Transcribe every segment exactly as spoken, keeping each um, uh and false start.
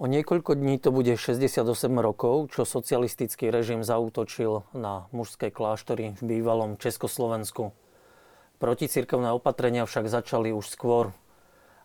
O niekoľko dní to bude šesťdesiatosem rokov, čo socialistický režim zaútočil na mužské kláštory v bývalom Československu. Proticirkevné opatrenia však začali už skôr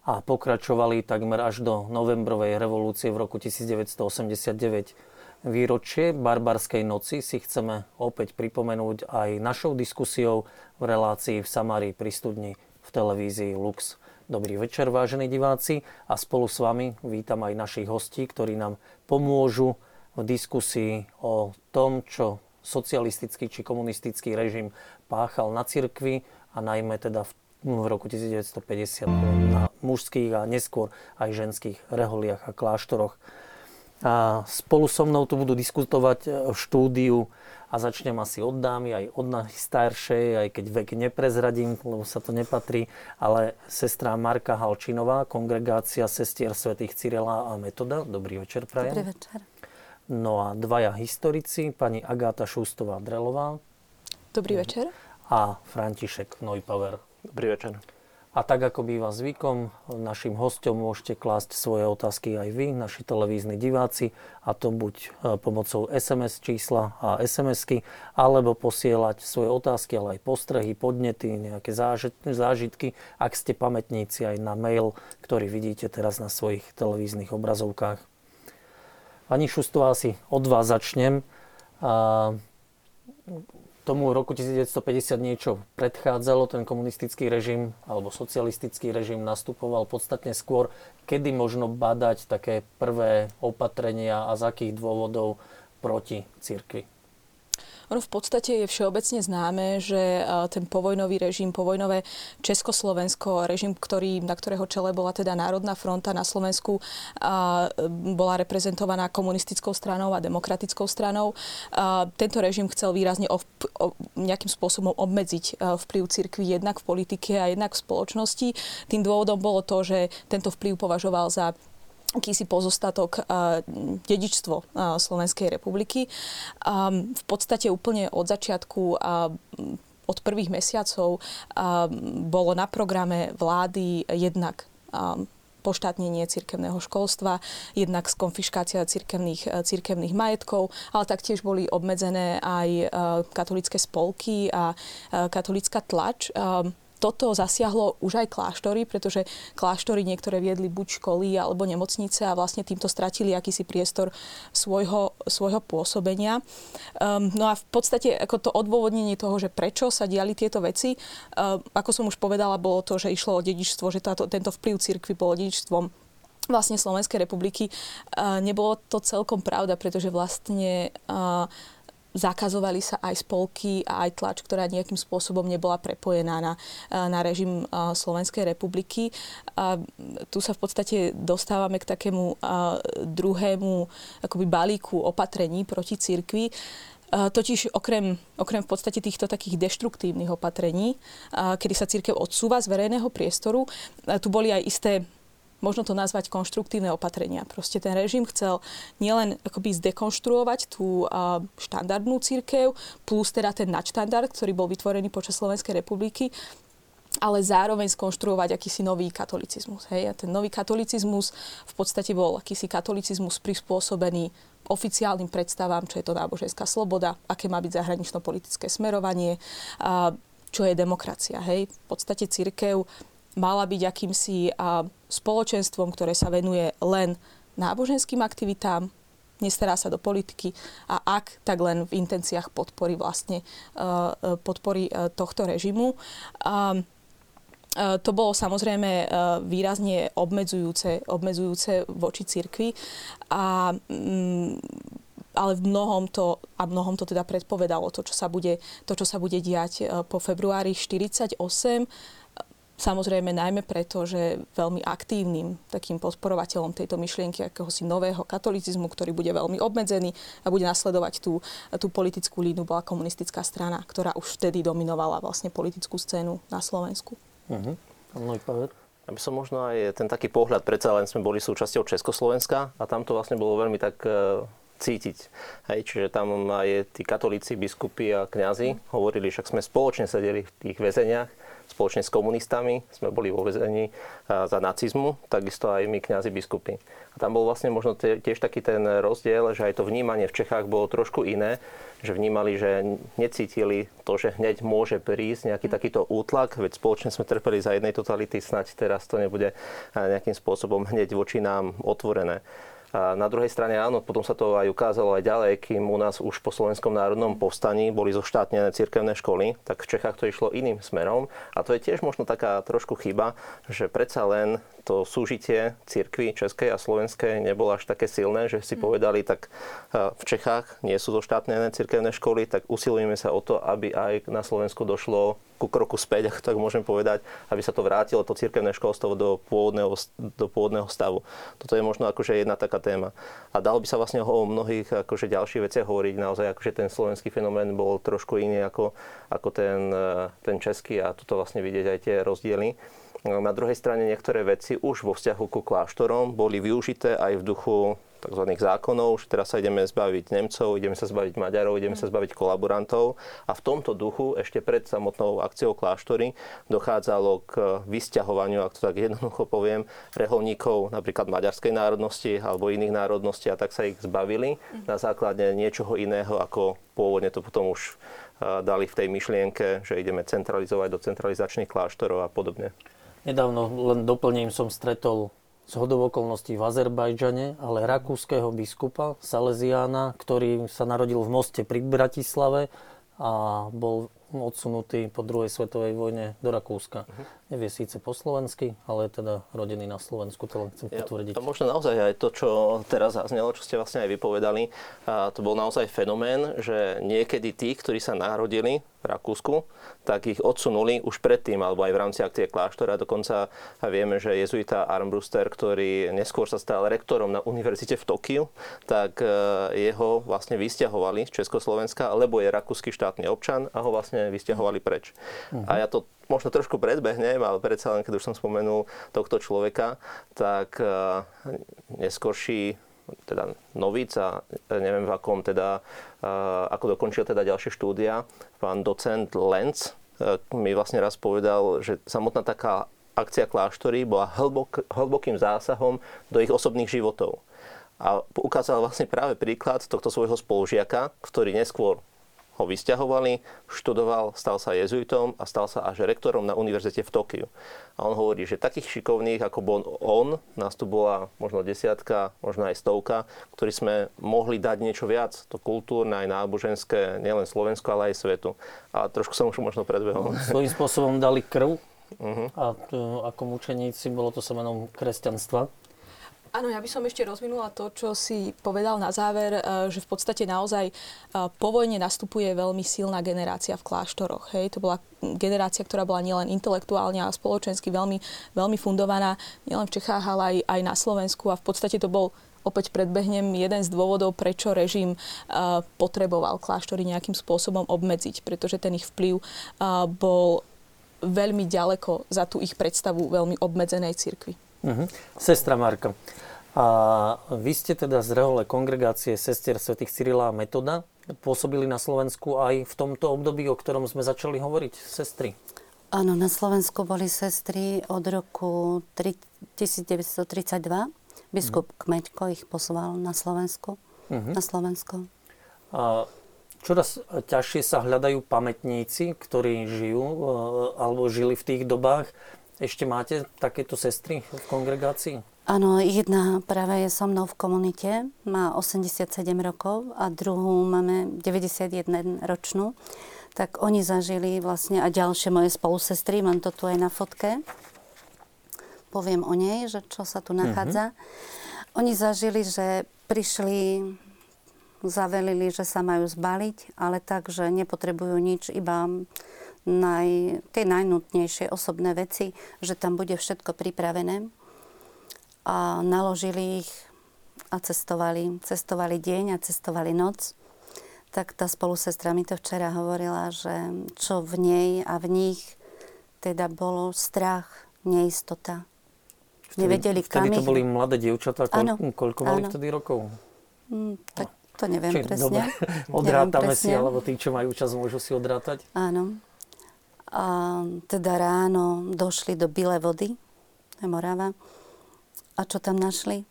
a pokračovali takmer až do novembrovej revolúcie v roku devätnásťstoosemdesiatdeväť. Výročie Barbarskej noci si chceme opäť pripomenúť aj našou diskusiou v relácii v Samárii pri studni v televízii Lux. Dobrý večer, vážení diváci, a spolu s vami vítam aj našich hostí, ktorí nám pomôžu v diskusii o tom, čo socialistický či komunistický režim páchal na cirkvi a najmä teda v, v roku devätnásťstopäťdesiat na mužských a neskôr aj ženských reholiach a kláštoroch. A spolu so mnou tu budú diskutovať v štúdiu a začnem asi od dámy, aj od najstaršej, aj keď vek neprezradím, lebo sa to nepatrí, ale sestra Marka Halčinová, kongregácia sestier svätých Cyrila a Metoda. Dobrý večer, prajem. Dobrý večer. No a dvaja historici, pani Agáta Šústová-Drelová. Dobrý večer. A František Neupauer. Dobrý večer. A tak, ako býva zvykom, našim hosťom môžete klásť svoje otázky aj vy, naši televízni diváci, a to buď pomocou es em es čísla a es em esky, alebo posielať svoje otázky, ale aj postrehy, podnety, nejaké zážitky, ak ste pamätníci, aj na mail, ktorý vidíte teraz na svojich televíznych obrazovkách. Pani Šustová, asi od vás začnem. A tomu roku devätnásťstopäťdesiat niečo predchádzalo, ten komunistický režim alebo socialistický režim nastupoval podstatne skôr. Kedy možno badať také prvé opatrenia a z akých dôvodov proti cirkvi? Ono v podstate je všeobecne známe, že ten povojnový režim, povojnové Československo, režim, ktorý, na ktorého čele bola teda Národná fronta na Slovensku, a bola reprezentovaná komunistickou stranou a demokratickou stranou. A tento režim chcel výrazne ov, o, nejakým spôsobom obmedziť vplyv cirkvi jednak v politike a jednak v spoločnosti. Tým dôvodom bolo to, že tento vplyv považoval za akýsi pozostatok a dedičstvo a Slovenskej republiky. A v podstate úplne od začiatku a od prvých mesiacov a bolo na programe vlády jednak poštátnenie cirkevného školstva, jednak skonfiškácia cirkevných, cirkevných majetkov, ale taktiež boli obmedzené aj katolícke spolky a katolícka tlač. Toto zasiahlo už aj kláštory, pretože kláštory niektoré viedli buď školy alebo nemocnice a vlastne týmto stratili akýsi priestor svojho, svojho pôsobenia. Um, no a v podstate ako to odôvodnenie toho, že prečo sa diali tieto veci, um, ako som už povedala, bolo to, že išlo o dedičstvo, že táto, tento vplyv cirkvi bolo dedičstvom vlastne Slovenskej republiky. Uh, nebolo to celkom pravda, pretože vlastne Uh, zakazovali sa aj spolky a aj tlač, ktorá nejakým spôsobom nebola prepojená na, na režim Slovenskej republiky. A tu sa v podstate dostávame k takému druhému akoby balíku opatrení proti cirkvi. Totiž okrem, okrem v podstate týchto takých deštruktívnych opatrení, kedy sa cirkev odsúva z verejného priestoru, tu boli aj isté, možno to nazvať, konštruktívne opatrenia. Proste ten režim chcel nielen akoby zdekonštruovať tú uh, štandardnú cirkev, plus teda ten nadštandard, ktorý bol vytvorený počas Slovenskej republiky, ale zároveň skonštruovať akýsi nový katolicizmus. Hej? A ten nový katolicizmus v podstate bol akýsi katolicizmus prispôsobený oficiálnym predstavám, čo je to náboženská sloboda, aké má byť zahranično-politické smerovanie, uh, čo je demokracia. Hej? V podstate cirkev mala byť akýmsi spoločenstvom, ktoré sa venuje len náboženským aktivitám, nestará sa do politiky a ak, tak len v intenciách podpory vlastne, podpory tohto režimu. A to bolo samozrejme výrazne obmedzujúce, obmedzujúce voči cirkvi, a ale v mnohom to, a mnohom to teda predpovedalo to, čo sa bude, to, čo sa bude diať po februári štyridsaťosem. Samozrejme najmä preto, že veľmi aktívnym takým podporovateľom tejto myšlienky akéhosi nového katolicizmu, ktorý bude veľmi obmedzený a bude nasledovať tú, tú politickú línu, bola komunistická strana, ktorá už vtedy dominovala vlastne politickú scénu na Slovensku. Mhm. Ja by som možno aj ten taký pohľad, predsa len sme boli súčasťou Československa a tam to vlastne bolo veľmi tak cítiť. Hej, čiže tam aj tí katolíci, biskupy a kňazi hovorili, však sme spoločne sedeli v tých väzeniach, spoločne s komunistami, sme boli vo väzení za nacizmu, takisto aj my kňazi, biskupy. A tam bol vlastne možno tiež taký ten rozdiel, že aj to vnímanie v Čechách bolo trošku iné, že vnímali, že necítili to, že hneď môže prísť nejaký takýto útlak, veď spoločne sme trpeli za jednej totality, snáď teraz to nebude nejakým spôsobom hneď voči nám otvorené. A na druhej strane áno, potom sa to aj ukázalo aj ďalej, kým u nás už po Slovenskom národnom povstaní boli zoštátnené cirkevné školy, tak v Čechách to išlo iným smerom. A to je tiež možno taká trošku chyba, že predsa len to súžitie cirkvi českej a slovenskej nebolo až také silné, že si povedali, tak v Čechách nie sú zoštátnené cirkevné školy, tak usilujeme sa o to, aby aj na Slovensku došlo ku kroku späť, ak tak môžem povedať, aby sa to vrátilo, to cirkevné školstvo do pôvodného, do pôvodného stavu. Toto je možno akože jedna taká téma. A dalo by sa vlastne o mnohých akože ďalších veciach hovoriť. Naozaj akože ten slovenský fenomén bol trošku iný ako, ako ten, ten český a tuto vlastne vidieť aj tie rozdiely. Na druhej strane niektoré veci už vo vzťahu ku kláštorom boli využité aj v duchu tzv. Zákonov, že teraz sa ideme zbaviť Nemcov, ideme sa zbaviť Maďarov, ideme sa zbaviť kolaborantov. A v tomto duchu ešte pred samotnou akciou kláštory dochádzalo k vysťahovaniu, ak to tak jednoducho poviem, reholníkov napríklad maďarskej národnosti alebo iných národností a tak sa ich zbavili na základe niečoho iného, ako pôvodne to potom už dali v tej myšlienke, že ideme centralizovať do centralizačných kláštorov a podobne. Nedávno, len doplním, som stretol zhodou okolností v Azerbajdžane, ale rakúskeho biskupa, Salesiána, ktorý sa narodil v Moste pri Bratislave a bol odsunutý po druhej svetovej vojne do Rakúska. Uh-huh. Nevie síce po slovensky, ale je teda rodený na Slovensku, to len chcem ja potvrdiť. To možno naozaj aj to, čo teraz zaznelo, čo ste vlastne aj vypovedali, a to bol naozaj fenomén, že niekedy tí, ktorí sa narodili v Rakúsku, tak ich odsunuli už predtým, alebo aj v rámci akcie kláštora. Dokonca vieme, že jezuita Armbruster, ktorý neskôr sa stal rektorom na univerzite v Tokiu, tak jeho vlastne vysťahovali z Československa, lebo je rakúsky štátny občan a ho vlastne vysťahovali preč. Uh-huh. A ja to možno trošku predbehnem, ale predsa len, keď už som spomenul tohto človeka, tak neskorší teda novíc a neviem v akom teda, ako dokončil teda ďalšie štúdia, pán docent Lenz mi vlastne raz povedal, že samotná taká akcia kláštory bola hlbok, hlbokým zásahom do ich osobných životov. A ukázal vlastne práve príklad tohto svojho spolužiaka, ktorý neskôr ho vysťahovali, študoval, stal sa jezuitom a stal sa až rektorom na univerzite v Tokiu. A on hovorí, že takých šikovných, ako bol on, nás tu bola možno desiatka, možno aj stovka, ktorí sme mohli dať niečo viac, to kultúrne, aj náboženské, nielen Slovensko, ale aj svetu. A trošku som už možno predbehol. Svojím spôsobom dali krv uh-huh. a ako mučeníci bolo to sa menom kresťanstva. Áno, ja by som ešte rozvinula to, čo si povedal na záver, že v podstate naozaj po vojne nastupuje veľmi silná generácia v kláštoroch. Hej? To bola generácia, ktorá bola nielen intelektuálne, ale spoločensky veľmi, veľmi fundovaná, nielen v Čechách, ale aj, aj na Slovensku. A v podstate to bol, opäť predbehnem, jeden z dôvodov, prečo režim uh, potreboval kláštory nejakým spôsobom obmedziť, pretože ten ich vplyv uh, bol veľmi ďaleko za tú ich predstavu veľmi obmedzenej cirkvi. Uh-huh. Sestra Marka, a vy ste teda z rehole kongregácie sestier svätých Cyrila a Metoda, pôsobili na Slovensku aj v tomto období, o ktorom sme začali hovoriť, sestry? Áno, na Slovensku boli sestry od roku tri, devätnásť tridsaťdva. Biskup uh-huh. Kmeďko ich poslal na Slovensku. Uh-huh. Na Slovensku. A čoraz ťažšie sa hľadajú pamätníci, ktorí žijú alebo žili v tých dobách. Ešte máte takéto sestry v kongregácii? Áno, jedna práve je so mnou v komunite, má osemdesiatsedem rokov a druhú máme deväťdesiatjednoročnú. Tak oni zažili vlastne a ďalšie moje spolusestry, mám to tu aj na fotke. Poviem o nej, že čo sa tu nachádza. Mm-hmm. Oni zažili, že prišli, zavelili, že sa majú zbaliť, ale tak, že nepotrebujú nič, iba naj, tie najnutnejšie osobné veci, že tam bude všetko pripravené. A naložili ich a cestovali. Cestovali deň a cestovali noc. Tak tá spolusestra mi to včera hovorila, že čo v nej a v nich teda bolo strach, neistota. Vtedy, Nevedeli, kam vtedy ich... to boli mladé dievčatá, koľko, koľko mali vtedy rokov? Mm, tak no. To neviem Čiže, presne. Dobre, odrátame neviem si, presne. Alebo tí, čo majú čas, môžu si odrátať? Áno. A teda ráno došli do Bílej Vody, je Morava. A čo tam našli?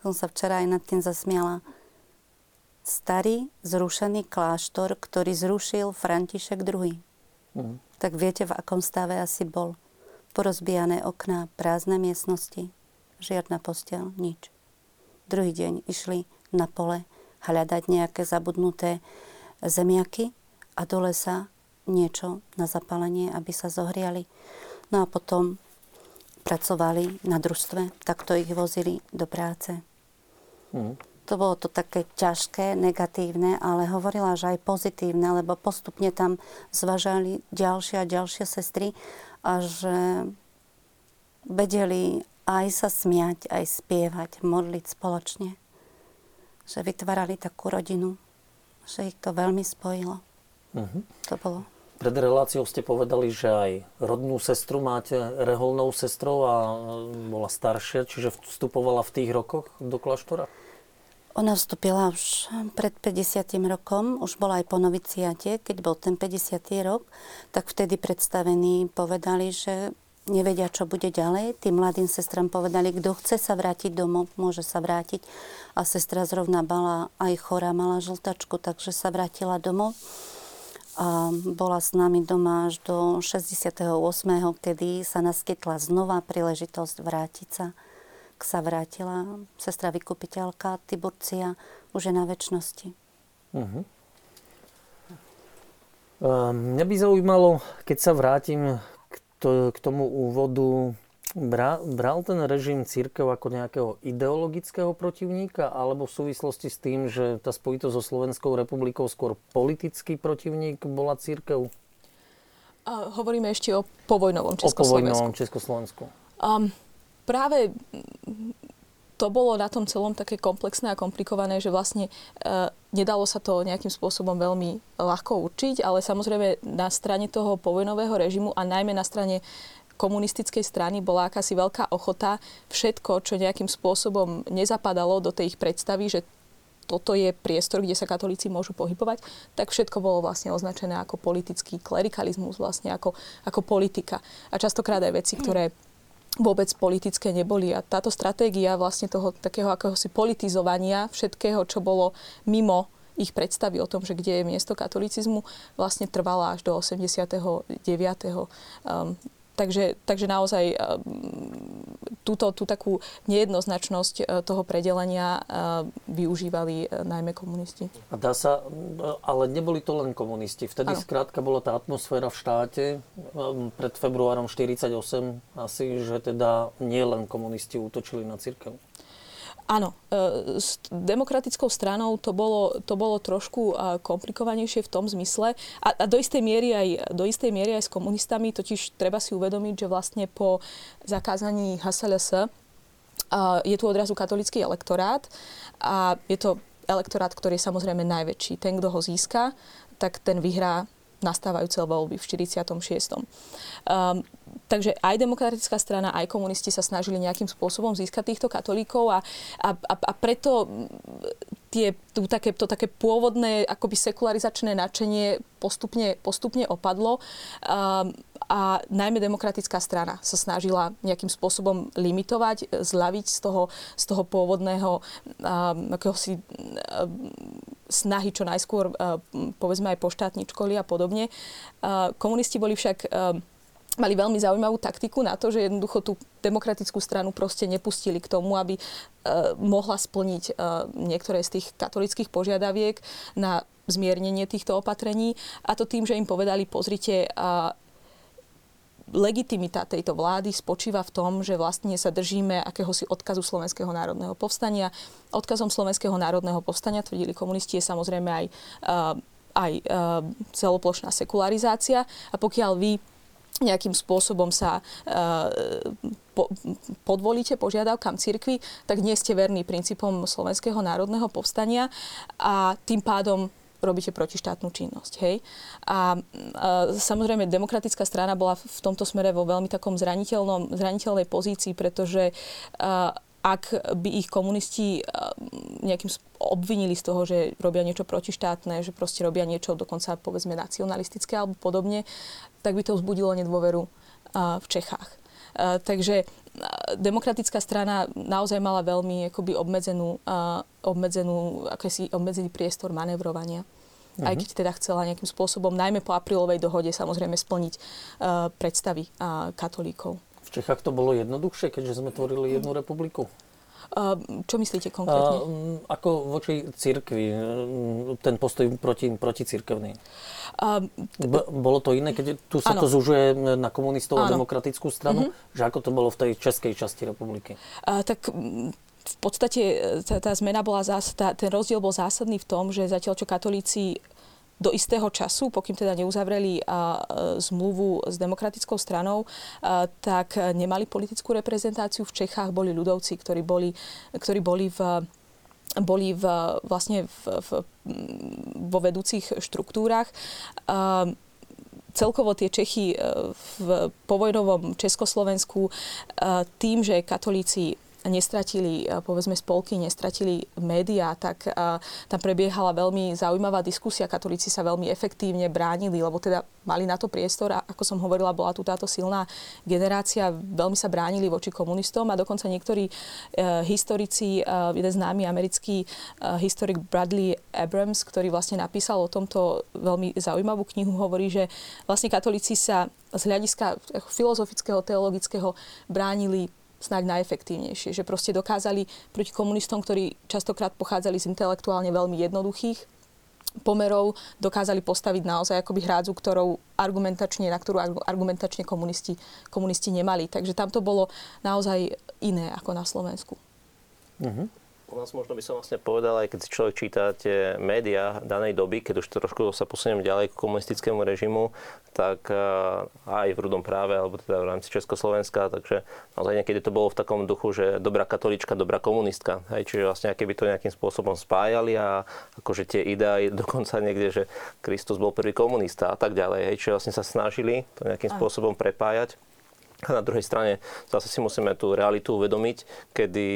Som sa včera aj nad tým zasmiala. Starý, zrušený kláštor, ktorý zrušil František druhý. Mm. Tak viete, v akom stave asi bol. Porozbijané okná, prázdne miestnosti, žiadna posteľ, nič. Druhý deň išli na pole hľadať nejaké zabudnuté zemiaky a do lesa niečo na zapálenie, aby sa zohriali. No a potom pracovali na družstve, takto ich vozili do práce. Mm. To bolo to také ťažké, negatívne, ale hovorila, že aj pozitívne, lebo postupne tam zvažali ďalšie a ďalšie sestry a že vedeli aj sa smiať, aj spievať, modliť spoločne. Že vytvárali takú rodinu, že ich to veľmi spojilo. Uh-huh. To bolo. Pred reláciou ste povedali, že aj rodnú sestru máte reholnou sestrou a bola staršia, čiže vstupovala v tých rokoch do kláštora? Ona vstúpila už pred päťdesiatym rokom, už bola aj po noviciate, keď bol ten päťdesiaty rok, tak vtedy predstavení povedali, že nevedia, čo bude ďalej. Tým mladým sestram povedali, kto chce sa vrátiť domov, môže sa vrátiť. A sestra zrovna bola aj chorá, mala žltačku, takže sa vrátila domov. A bola s nami doma až do šesťdesiateho ôsmeho kedy sa naskytla znova príležitosť vrátiť sa. Sa vrátila sestra vykupiteľka Tiburcia, už je na večnosti. Uh-huh. Mňa by zaujímalo, keď sa vrátim k, to, k tomu úvodu, bra, bral ten režim cirkev ako nejakého ideologického protivníka alebo v súvislosti s tým, že tá spojitosť so Slovenskou republikou skôr politický protivník bola cirkev? A hovoríme ešte o povojnovom Československu. O povojnovom Československu. Um. Práve to bolo na tom celom také komplexné a komplikované, že vlastne e, nedalo sa to nejakým spôsobom veľmi ľahko určiť, ale samozrejme na strane toho povojnového režimu a najmä na strane komunistickej strany bola akási veľká ochota všetko, čo nejakým spôsobom nezapadalo do tej ich predstavy, že toto je priestor, kde sa katolíci môžu pohybovať, tak všetko bolo vlastne označené ako politický klerikalizmus, vlastne ako, ako politika. A častokrát aj veci, ktoré vôbec politické neboli. A táto stratégia vlastne toho takého akéhosi politizovania všetkého, čo bolo mimo ich predstavy o tom, že kde je miesto katolicizmu, vlastne trvala až do osemdesiateho deviateho Um, takže, takže naozaj um, túto, tú takú nejednoznačnosť toho predelenia um, využívali um, najmä komunisti. A dá sa, ale neboli to len komunisti. Vtedy ano. Skrátka bola tá atmosféra v štáte um, pred februárom štyridsaťosem asi, že teda nie len komunisti útočili na cirkev. Áno, s demokratickou stranou to bolo, to bolo trošku komplikovanejšie v tom zmysle a, a do istej miery aj, do istej miery aj s komunistami, totiž treba si uvedomiť, že vlastne po zakázaní há es el es je tu odrazu katolícky elektorát a je to elektorát, ktorý je samozrejme najväčší. Ten, kto ho získa, tak ten vyhrá nastávajúce voľby v štyridsiatom šiestom Um, takže aj demokratická strana, aj komunisti sa snažili nejakým spôsobom získať týchto katolíkov a, a, a preto tie, tú, také, to také pôvodné akoby sekularizačné nadšenie postupne, postupne opadlo. Um, a najmä demokratická strana sa snažila nejakým spôsobom limitovať, zľaviť z toho, z toho pôvodného um, akéhosi um, snahy čo najskôr, povedzme aj poštátniť školy a podobne. Komunisti boli však, mali veľmi zaujímavú taktiku na to, že jednoducho tú demokratickú stranu proste nepustili k tomu, aby mohla splniť niektoré z tých katolických požiadaviek na zmiernenie týchto opatrení. A to tým, že im povedali, pozrite, legitimita tejto vlády spočíva v tom, že vlastne sa držíme akéhosi odkazu Slovenského národného povstania. Odkazom Slovenského národného povstania, tvrdili komunisti, je samozrejme aj, aj celoplošná sekularizácia. A pokiaľ vy nejakým spôsobom sa podvolíte požiadavkám cirkvi, tak nie ste verní princípom Slovenského národného povstania a tým pádom robíte protištátnu činnosť, hej. A, a samozrejme, demokratická strana bola v tomto smere vo veľmi takom zraniteľnom, zraniteľnej pozícii, pretože a, ak by ich komunisti nejakým obvinili z toho, že robia niečo protištátne, že proste robia niečo dokonca povedzme nacionalistické alebo podobne, tak by to vzbudilo nedôveru v Čechách. Takže demokratická strana naozaj mala veľmi akoby obmedzenú, obmedzenú, akýsi obmedzený priestor manévrovania. Aj keď teda chcela nejakým spôsobom, najmä po aprílovej dohode, samozrejme splniť uh, predstavy uh, katolíkov. V Čechách to bolo jednoduchšie, keďže sme tvorili jednu republiku? Uh, čo myslíte konkrétne? Uh, ako voči cirkvi, ten postoj proti, proti cirkevnej. Uh, t- B- bolo to iné, keď tu sa ano. To zužuje na komunistov a demokratickú stranu, uh-huh. že ako to bolo v tej českej časti republiky? Uh, tak... V podstate tá, tá zmena bola zás, tá, ten rozdiel bol zásadný v tom, že zatiaľ čo katolíci do istého času, pokým teda neuzavreli a, a, zmluvu s demokratickou stranou, a, tak nemali politickú reprezentáciu. V Čechách boli ľudovci, ktorí boli, ktorí boli v boli v, vlastne v, v, vo vedúcich štruktúrach. A, Celkovo tie Čechy v povojnovom Československu a, tým, že katolíci nestratili, povedzme, spolky, nestratili médiá, tak a, tam prebiehala veľmi zaujímavá diskusia. Katolíci sa veľmi efektívne bránili, lebo teda mali na to priestor a ako som hovorila, bola tu táto silná generácia, veľmi sa bránili voči komunistom a dokonca niektorí e, historici, e, jeden známy americký e, historik Bradley Abrams, ktorý vlastne napísal o tomto veľmi zaujímavú knihu, hovorí, že vlastne katolíci sa z hľadiska filozofického, teologického bránili snáď najefektívnejšie, že proste dokázali proti komunistom, ktorí častokrát pochádzali z intelektuálne veľmi jednoduchých pomerov, dokázali postaviť naozaj akoby hrádzu, ktorou argumentačne, na ktorú argumentačne komunisti, komunisti nemali. Takže tam to bolo naozaj iné ako na Slovensku. Uh-huh. U nás možno by som vlastne povedal, aj keď si človek číta tie médiá danej doby, keď už trošku sa posuniem ďalej k komunistickému režimu, tak aj v Rudom práve, alebo teda v rámci Československa, takže naozaj niekedy to bolo v takom duchu, že dobrá katolíčka, dobrá komunistka. Hej, čiže vlastne keby to nejakým spôsobom spájali a akože tie ideá dokonca niekde, že Kristus bol prvý komunista a tak ďalej. Hej, čiže vlastne sa snažili to nejakým aj. spôsobom prepájať. A na druhej strane zase si musíme tú realitu uvedomiť, kedy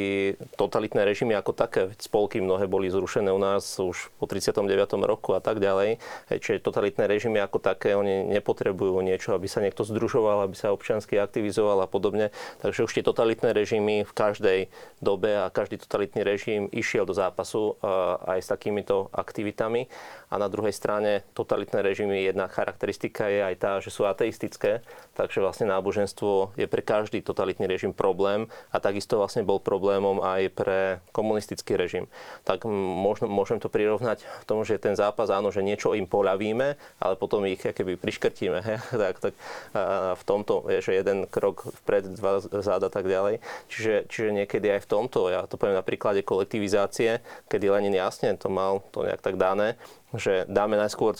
totalitné režimy ako také, spolky mnohé boli zrušené u nás už po tridsiatom deviatom roku a tak ďalej. Čiže totalitné režimy ako také, oni nepotrebujú niečo, aby sa niekto združoval, aby sa občiansky aktivizoval a podobne. Takže už tie totalitné režimy v každej dobe a každý totalitný režim išiel do zápasu aj s takýmito aktivitami. A na druhej strane totalitné režimy, jedna charakteristika je aj tá, že sú ateistické, takže vlastne náboženstvo je pre každý totalitný režim problém a takisto vlastne bol problémom aj pre komunistický režim. Tak možno, môžem to prirovnať v tom, že ten zápas, áno, že niečo im poľavíme, ale potom ich keby priškrtíme. tak, tak v tomto je, že jeden krok vpred, dva záda tak ďalej. Čiže, čiže niekedy aj v tomto, ja to poviem na príklade kolektivizácie, kedy Lenin jasne to mal to nejak tak dané, že dáme najskôr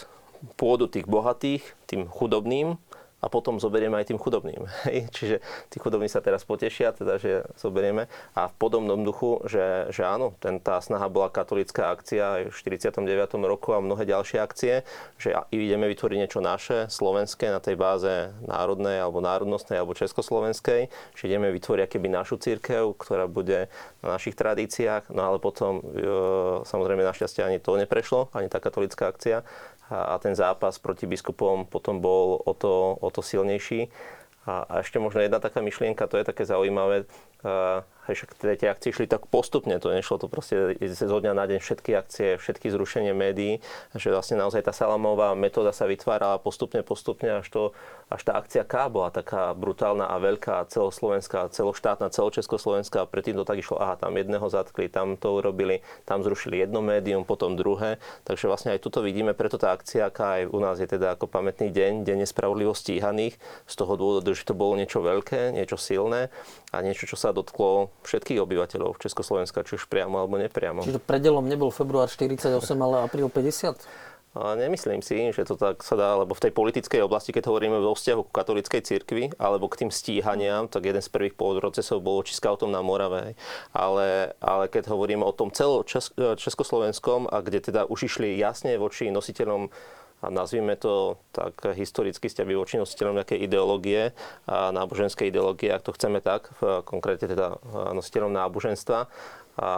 pôdu tých bohatých tým chudobným a potom zoberieme aj tým chudobným. Hej. Čiže tí chudobní sa teraz potešia, teda, že zoberieme. A v podobnom duchu, že, že áno, ten, tá snaha bola katolícka akcia aj v štyridsiatom deviatom roku a mnohé ďalšie akcie, že ideme vytvoriť niečo naše, slovenské, na tej báze národnej, alebo národnostnej, alebo československej, že ideme vytvoriť akéby našu cirkev, ktorá bude na našich tradíciách, no ale potom, e, samozrejme, našťastie ani to neprešlo, ani tá katolícka akcia. A ten zápas proti biskupom potom bol o to, o to silnejší. A, a ešte možno jedna taká myšlienka, to je také zaujímavé, však teda tie akcie išli tak postupne, to nešlo to proste zo dňa na deň všetky akcie, všetky zrušenie médií, že vlastne naozaj tá salamová metóda sa vytvárala postupne, postupne, až, to, až tá akcia K bola taká brutálna a veľká, celoslovenská, celoštátna, celočeskoslovenská, predtým to tak išlo, aha, tam jedného zatkli, tam to urobili, tam zrušili jedno médium, potom druhé, takže vlastne aj tuto vidíme, preto tá akcia K aj u nás je teda ako pamätný deň, deň nespravodlivo stíhaných, z toho dôvodu, že to bolo niečo veľké, niečo silné a niečo, čo sa dotklo všetkých obyvateľov Československa, či už priamo alebo nepriamo. Čiže predelom nebol február štyridsaťosem, ale apríl päťdesiat? A nemyslím si, že to tak sa dá, lebo v tej politickej oblasti, keď hovoríme vo vzťahu k katolíckej cirkvi alebo k tým stíhaniam, tak jeden z prvých procesov bol voči skautom na Morave. Ale, ale keď hovoríme o tom celočeskoslovenskom, a kde teda už išli jasne voči nositeľom a nazvime to tak historicky ste nositeľom nejakej ideológie, náboženskej ideológie, ak to chceme tak, konkrétne teda nositeľom náboženstva. A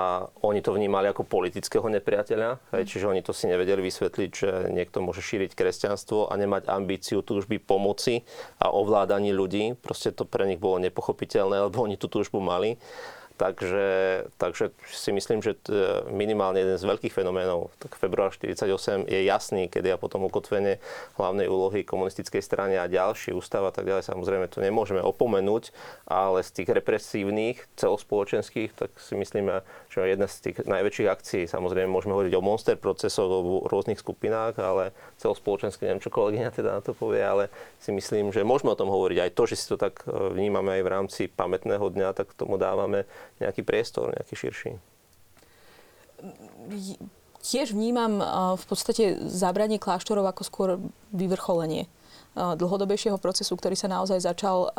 oni to vnímali ako politického nepriateľa, mm. čiže oni to si nevedeli vysvetliť, že niekto môže šíriť kresťanstvo a nemať ambíciu túžby pomoci a ovládaní ľudí. Proste to pre nich bolo nepochopiteľné, lebo oni tú túžbu mali. Takže, takže si myslím, že minimálne jeden z veľkých fenoménov, tak február štyridsaťosem je jasný, kedy ja potom ukotvenie hlavnej úlohy komunistickej strany a ďalší ústav a tak ďalej, samozrejme to nemôžeme opomenúť, ale z tých represívnych, celospoločenských, tak si myslíme, že jedna z tých najväčších akcií, samozrejme môžeme hovoriť o monster procesoch, o rôznych skupinách, ale celospoločenských, neviem čo kolegyňa teda na to povie, ale si myslím, že môžeme o tom hovoriť. Aj to, že si to tak vnímame aj v rámci pamätného dňa, tak tomu dávame nejaký priestor, nejaký širší. Tiež vnímam v podstate zabranie kláštorov ako skôr vyvrcholenie dlhodobejšieho procesu, ktorý sa naozaj začal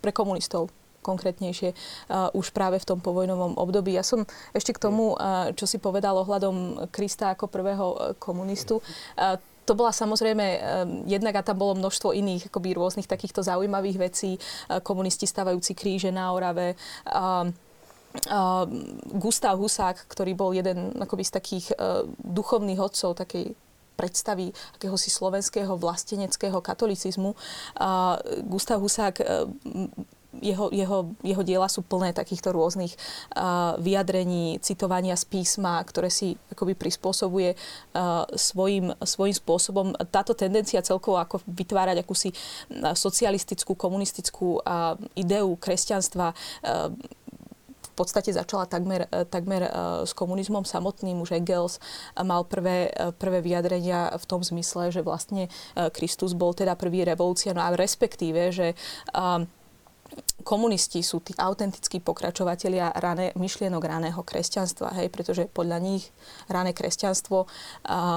pre komunistov konkrétnejšie už práve v tom povojnovom období. Ja som ešte k tomu, čo si povedal ohľadom Krista ako prvého komunistu, to bola samozrejme, jednak a tam bolo množstvo iných akoby rôznych takýchto zaujímavých vecí. Komunisti stavajúci kríže na Orave. A, a Gustav Husák, ktorý bol jeden akoby z takých uh, duchovných otcov, takej predstavy akéhosi slovenského vlasteneckého katolicizmu. A Gustav Husák... Uh, Jeho, jeho, jeho diela sú plné takýchto rôznych uh, vyjadrení, citovania z písma, ktoré si akoby prispôsobuje uh, svojím, svojím spôsobom. Táto tendencia celkovo ako vytvárať akúsi socialistickú, komunistickú uh, ideu kresťanstva uh, v podstate začala takmer, takmer s komunizmom samotným. Už Engels mal prvé, prvé vyjadrenia v tom zmysle, že vlastne Kristus bol teda prvý revolucionár, no respektíve, že uh, komunisti sú tí autentickí pokračovatelia rané, myšlienok raného kresťanstva, hej, pretože podľa nich rané kresťanstvo a,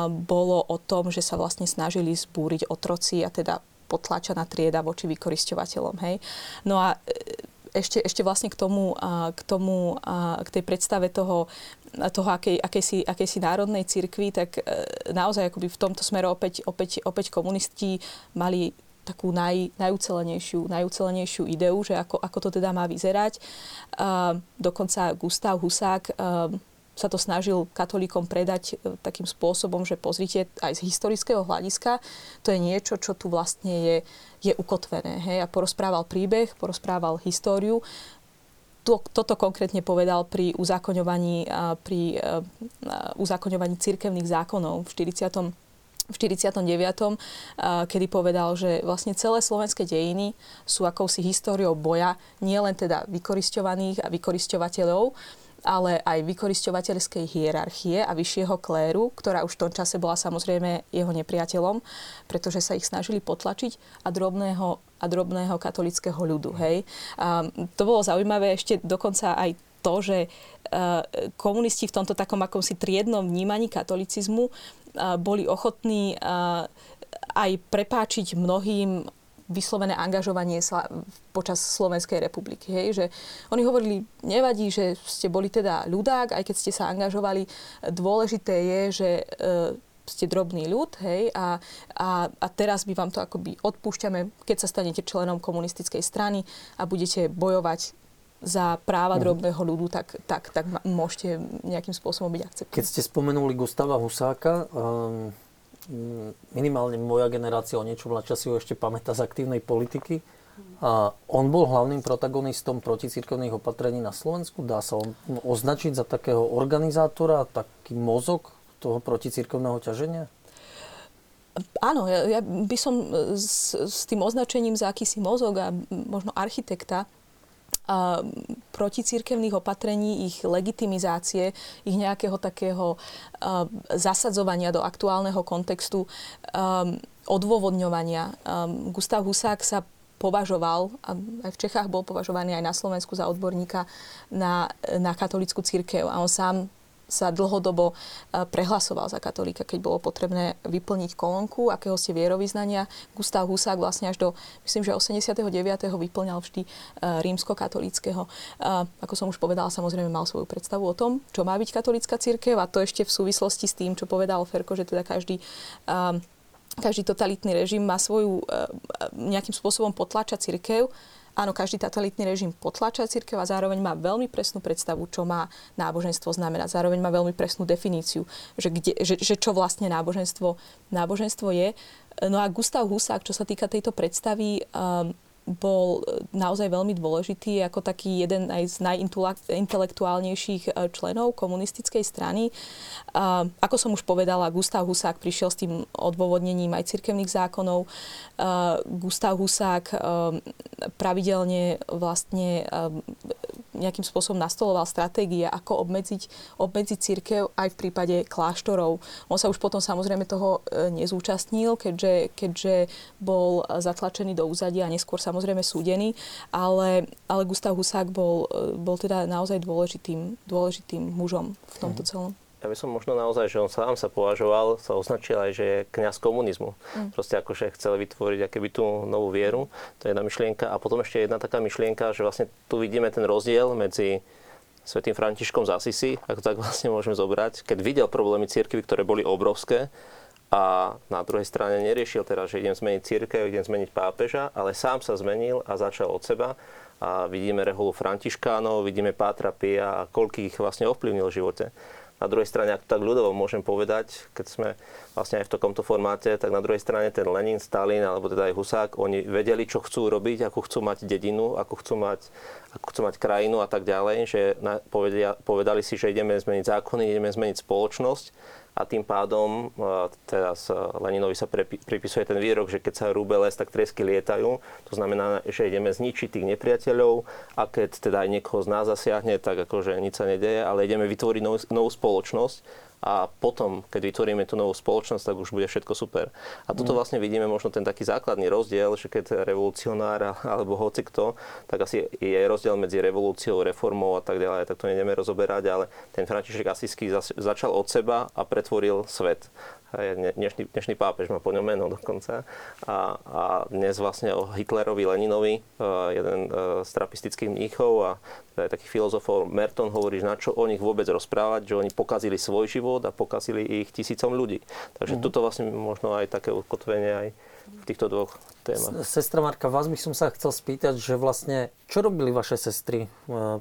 bolo o tom, že sa vlastne snažili zbúriť otroci a teda potláčaná trieda voči vykorisťovateľom, hej. No a ešte, ešte vlastne k tomu, a, k, tomu a, k tej predstave toho, toho akej, akejsi, akejsi národnej cirkvi, tak e, naozaj akoby v tomto smere opäť, opäť, opäť komunisti mali takú naj, najucelenejšiu, najucelenejšiu ideu, že ako, ako to teda má vyzerať. Uh, dokonca Gustav Husák uh, sa to snažil katolíkom predať uh, takým spôsobom, že pozrite, aj z historického hľadiska to je niečo, čo tu vlastne je, je ukotvené. Hej? A porozprával príbeh, porozprával históriu. Toto konkrétne povedal pri uzákoňovaní, uh, pri uh, uzákoňovaní cirkevných zákonov v štyridsiatom v štyridsiatom deviatom, kedy povedal, že vlastne celé slovenské dejiny sú akousi históriou boja nielen teda vykorisťovaných a vykorisťovateľov, ale aj vykorisťovateľskej hierarchie a vyššieho kléru, ktorá už v tom čase bola samozrejme jeho nepriateľom, pretože sa ich snažili potlačiť a drobného, a drobného katolického ľudu. Hej. A to bolo zaujímavé ešte dokonca aj to, že komunisti v tomto takom akomsi triednom vnímaní katolicizmu boli ochotní aj prepáčiť mnohým vyslovené angažovanie sa počas Slovenskej republiky. Hej? Že oni hovorili, nevadí, že ste boli teda ľudák, aj keď ste sa angažovali. Dôležité je, že ste drobný ľud, hej, a, a, a teraz my vám to akoby odpúšťame, keď sa stanete členom komunistickej strany a budete bojovať za práva drobného ľudu, tak, tak, tak môžete nejakým spôsobom byť akceptovaní. Keď ste spomenuli Gustava Husáka, um, minimálne moja generácia o niečom mladšia si ho ešte pamätá z aktívnej politiky. A on bol hlavným protagonistom proticirkevných opatrení na Slovensku. Dá sa on označiť za takého organizátora, taký mozog toho proticirkevného ťaženia? Áno, ja, ja by som s, s tým označením za akýsi mozog a možno architekta proticirkevných opatrení, ich legitimizácie, ich nejakého takého uh, zasadzovania do aktuálneho kontextu, um, odôvodňovania. Um, Gustav Husák sa považoval, a aj v Čechách bol považovaný aj na Slovensku za odborníka na, na katolícku cirkev. A on sám sa dlhodobo prehlasoval za katolíka, keď bolo potrebné vyplniť kolónku akéhosi vierovyznania. Gustav Husák vlastne až do, myslím, že osemdesiateho deviateho vyplňal vždy rímskokatolíckeho. Ako som už povedala, samozrejme mal svoju predstavu o tom, čo má byť katolícka cirkev, a to ešte v súvislosti s tým, čo povedal Ferko, že teda každý každý totalitný režim má svoju nejakým spôsobom potláča cirkev. Áno, každý totalitný režim potláča cirkev a zároveň má veľmi presnú predstavu, čo má náboženstvo znamená. Zároveň má veľmi presnú definíciu, že, kde, že, že čo vlastne náboženstvo, náboženstvo je. No a Gustav Husák, čo sa týka tejto predstavy, um, bol naozaj veľmi dôležitý ako taký jeden aj z najintelektuálnejších členov komunistickej strany. A ako som už povedala, Gustav Husák prišiel s tým odôvodnením aj cirkevných zákonov. A Gustav Husák pravidelne vlastne nejakým spôsobom nastoloval stratégie, ako obmedziť, obmedziť cirkev aj v prípade kláštorov. On sa už potom samozrejme toho nezúčastnil, keďže, keďže bol zatlačený do úzadia a neskôr samozrejme samozrejme súdený, ale, ale Gustav Husák bol, bol teda naozaj dôležitým, dôležitým mužom v tomto celom. Ja by som možno naozaj, že on sám sa považoval, sa označil aj, že je kňaz komunizmu. Mm. Proste akože chcel vytvoriť akéby tú novú vieru, to je jedna myšlienka. A potom ešte jedna taká myšlienka, že vlastne tu vidíme ten rozdiel medzi svätým Františkom z Asisi, ako tak vlastne môžeme zobrať, keď videl problémy cirkvi, ktoré boli obrovské, a na druhej strane neriešil teraz, že idem zmeniť cirkev, idem zmeniť pápeža, ale sám sa zmenil a začal od seba. A vidíme reholu františkánov, vidíme Pátra Pia a koľkých vlastne ovplyvnil v živote. Na druhej strane, ak tak ľudovo môžem povedať, keď sme vlastne aj v takomto formáte, tak na druhej strane ten Lenin, Stalin alebo teda aj Husák, oni vedeli, čo chcú robiť, ako chcú mať dedinu, ako chcú mať, ako chcú mať krajinu a tak ďalej, že povedia, povedali si, že ideme zmeniť zákony, ideme zmeniť spoločnosť. A tým pádom, teraz Leninovi sa pripisuje ten výrok, že keď sa rúbe les, tak tresky lietajú. To znamená, že ideme zničiť tých nepriateľov a keď teda aj niekoho z nás zasiahne, tak akože nič sa nedeje, ale ideme vytvoriť novú, novú spoločnosť a potom, keď vytvoríme tú novú spoločnosť, tak už bude všetko super. A toto vlastne vidíme možno ten taký základný rozdiel, že keď revolucionár alebo hoci kto, tak asi je rozdiel medzi revolúciou, reformou a tak ďalej, tak to nejdeme rozoberať, ale ten František Asísky začal od seba a pred tvoril svet. Dnešný, dnešný pápež má po ňom meno dokonca. A, a dnes vlastne o Hitlerovi, Leninovi, jeden z trapistických mníchov a teda takých filozofov Merton hovorí, že na čo o nich vôbec rozprávať, že oni pokazili svoj život a pokazili ich tisícom ľudí. Takže mm-hmm. Toto vlastne možno aj také ukotvenie aj v týchto dvoch témach. Sestra Marka, vás by som sa chcel spýtať, že vlastne čo robili vaše sestry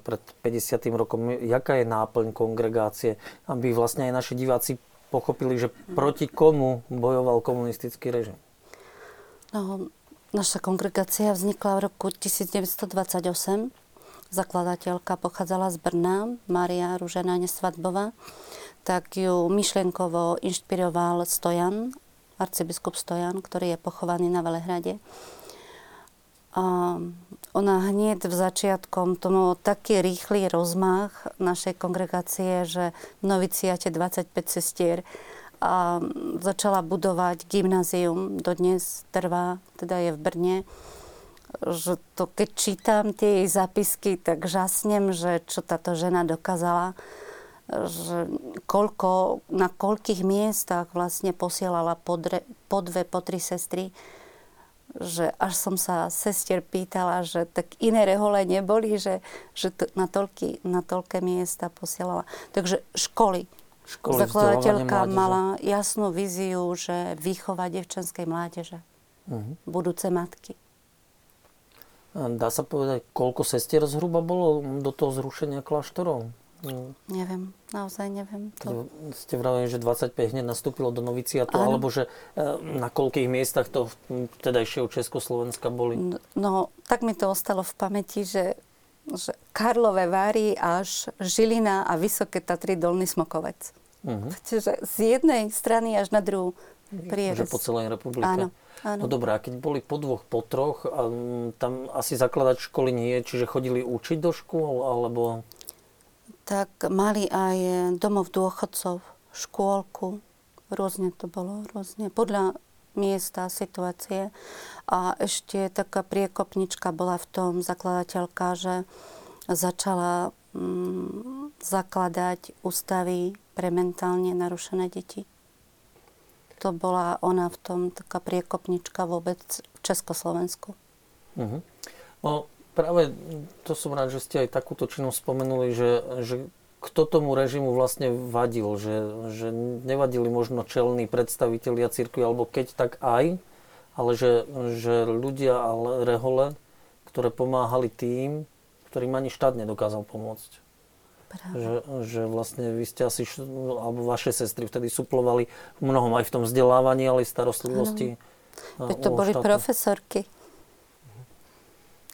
pred päťdesiatym rokom? Jaká je náplň kongregácie? Aby vlastne aj naši diváci pochopili, že proti komu bojoval komunistický režim? No, naša kongregácia vznikla v roku devätnásť dvadsaťosem. Zakladateľka pochádzala z Brna, Mária Ružená Nesvadbová. Tak ju myšlienkovo inšpiroval Stojan, arcibiskup Stojan, ktorý je pochovaný na Velehrade. A ona hneď v začiatkom to malo taký rýchly rozmach našej kongregácie, že v noviciate dvadsaťpäť sestier a začala budovať gymnázium, dodnes trvá, teda je v Brne. Že to, keď čítam tie jej zápisky, tak žasnem, že čo táto žena dokázala, že koľko, na koľkých miestach vlastne posielala po, dre, po dve, po tri sestry. Že až som sa sestier pýtala, že tak iné rehole neboli, že, že to na, toľky, na toľké miesta posielala. Takže školy. školy Zakladateľka mala jasnú víziu, že výchova dievčenskej mládeže. Uh-huh. Budúce matky. Dá sa povedať, koľko sestier zhruba bolo do toho zrušenia kláštorov? No. Neviem, naozaj neviem. To... Ste vravili, že dvadsaťpäť hneď nastúpilo do noviciatu, alebo že na koľkých miestach to vtedajšieho Československa boli? No, no, tak mi to ostalo v pamäti, že, že Karlové Vary až Žilina a Vysoké Tatry, Dolný Smokovec. Uh-huh. Čiže z jednej strany až na druhú prierez. Že po celej republike. Áno. Áno. No dobré, a keď boli po dvoch, po troch, a tam asi zakladať školy nie, čiže chodili učiť do škôl, alebo... Tak mali aj domov dôchodcov, škôlku, rôzne to bolo, rôzne, podľa miesta, situácie. A ešte taká priekopnička bola v tom zakladateľka, že začala mm, zakladať ústavy pre mentálne narušené deti. To bola ona v tom taká priekopnička vôbec v Československu. Uh-huh. No, práve to som rád, že ste aj takúto činnosť spomenuli, že, že kto tomu režimu vlastne vadil, že, že nevadili možno čelní predstavitelia cirkvi, alebo keď tak aj, ale že, že ľudia a rehole, ktoré pomáhali tým, ktorým ani štát nedokázal pomôcť. Že, že vlastne vy ste asi, alebo vaše sestry vtedy suplovali mnohom aj v tom vzdelávaní, ale aj starostlivosti. Ano. To boli štátu. Profesorky.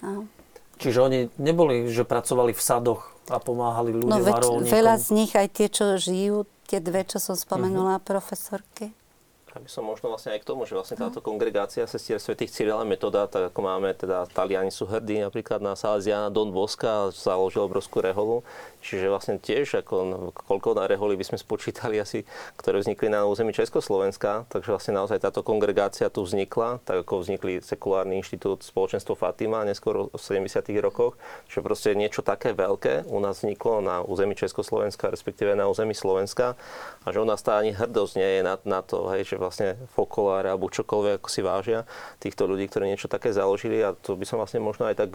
Áno. Mhm. Čiže oni neboli, že pracovali v sadoch a pomáhali ľudia varovníkom. No veď veľa z nich, aj tie, čo žijú, tie dve, čo som spomenula, mm-hmm. profesorky. Ja by som možno vlastne aj k tomu, že vlastne táto no. kongregácia sestier svätých Cyrila Metoda, tak ako máme, teda Taliani sú hrdí napríklad na Salesiana Don Bosca, založil obrovskú reholu. Čiže vlastne tiež, ako, koľko na reholy by sme spočítali asi, ktoré vznikli na území Československa, takže vlastne naozaj táto kongregácia tu vznikla, tak ako vznikli sekulárny inštitút spoločenstvo Fatima neskôr v sedemdesiatych rokoch, že proste niečo také veľké u nás vzniklo na území Československa, respektíve na území Slovenska, a že u nás tá ani hrdosť nie je na, na to, hej, že vlastne fokoláre alebo čokoľvek, ako si vážia týchto ľudí, ktorí niečo také založili, a to by som vlastne možno aj tak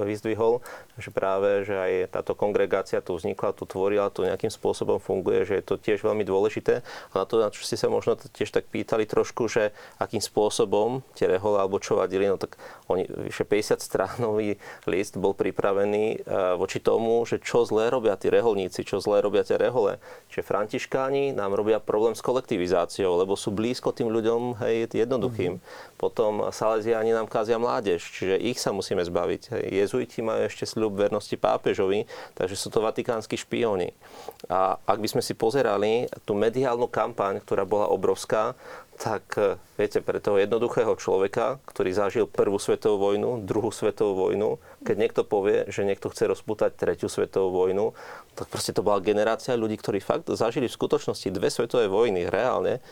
vyzdvihol, že práve, že aj táto kongregácia tu vznikla, tu tvorila, tu nejakým spôsobom funguje, že je to tiež veľmi dôležité. A na to, na čo ste sa možno tiež tak pýtali trošku, že akým spôsobom tie rehole alebo čo vadili, no tak oni, vyše päťdesiatstránový list bol pripravený voči tomu, že čo zlé robia tí reholníci, čo zlé robia tie rehole. Čiže františkáni nám robia problém s kolektivizáciou, lebo sú blízko tým ľuďom, hej, jednoduchým. Mm-hmm. Potom Salesiáni nám kázia mládež, čiže ich sa musíme zbaviť. Hej. Jezuiti majú ešte sľub vernosti pápežovi, takže sú to vatikánsky špióni. A ak by sme si pozerali tú mediálnu kampaň, ktorá bola obrovská, tak viete, pre toho jednoduchého človeka, ktorý zažil prvú svetovú vojnu, druhú svetovú vojnu, keď niekto povie, že niekto chce rozpútať tretiu svetovú vojnu, tak proste to bola generácia ľudí, ktorí fakt zažili v skutočnosti dve svetové vojny, reálne,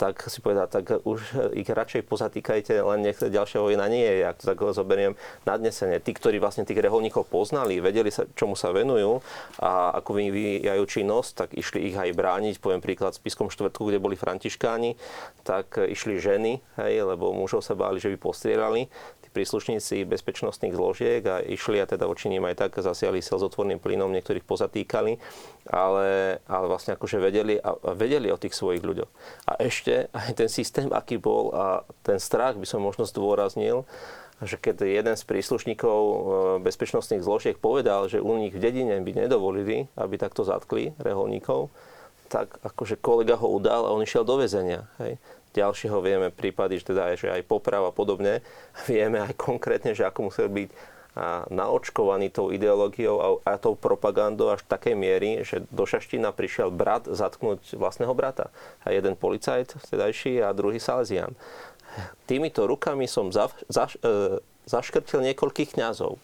tak si povedať, tak už ich radšej pozatýkajte, len nech ďalšia vojna nie je, ak to tak ho zoberiem nadnesenie. Tí, ktorí vlastne tých reholníkov poznali, vedeli, sa, čomu sa venujú a ako vyvíjajú činnosť, tak išli ich aj brániť. Poviem príklad z Pískom štvrtku, kde boli františkáni, tak išli ženy, hej, lebo mužov sa báli, že by postrieľali príslušníci bezpečnostných zložiek a išli a teda voči nim aj tak zasiali slzotvorným plynom, niektorých pozatýkali, ale, ale vlastne akože vedeli a, a vedeli o tých svojich ľuďoch. A ešte aj ten systém, aký bol, a ten strach by som možno zdôraznil, že keď jeden z príslušníkov bezpečnostných zložiek povedal, že u nich v dedine by nedovolili, aby takto zatkli reholníkov, tak akože kolega ho udal a on išiel do väzenia, hej. Ďalšieho vieme prípady, že teda aj, že aj poprav a podobne. Vieme aj konkrétne, že ako musel byť naočkovaný tou ideológiou a tou propagandou až v takej miery, že do Šaštína prišiel brat zatknúť vlastného brata. A jeden policajt vtedajší a druhý Salesián. Týmito rukami som zav, zaš, e, zaškrtil niekoľkých kňazov.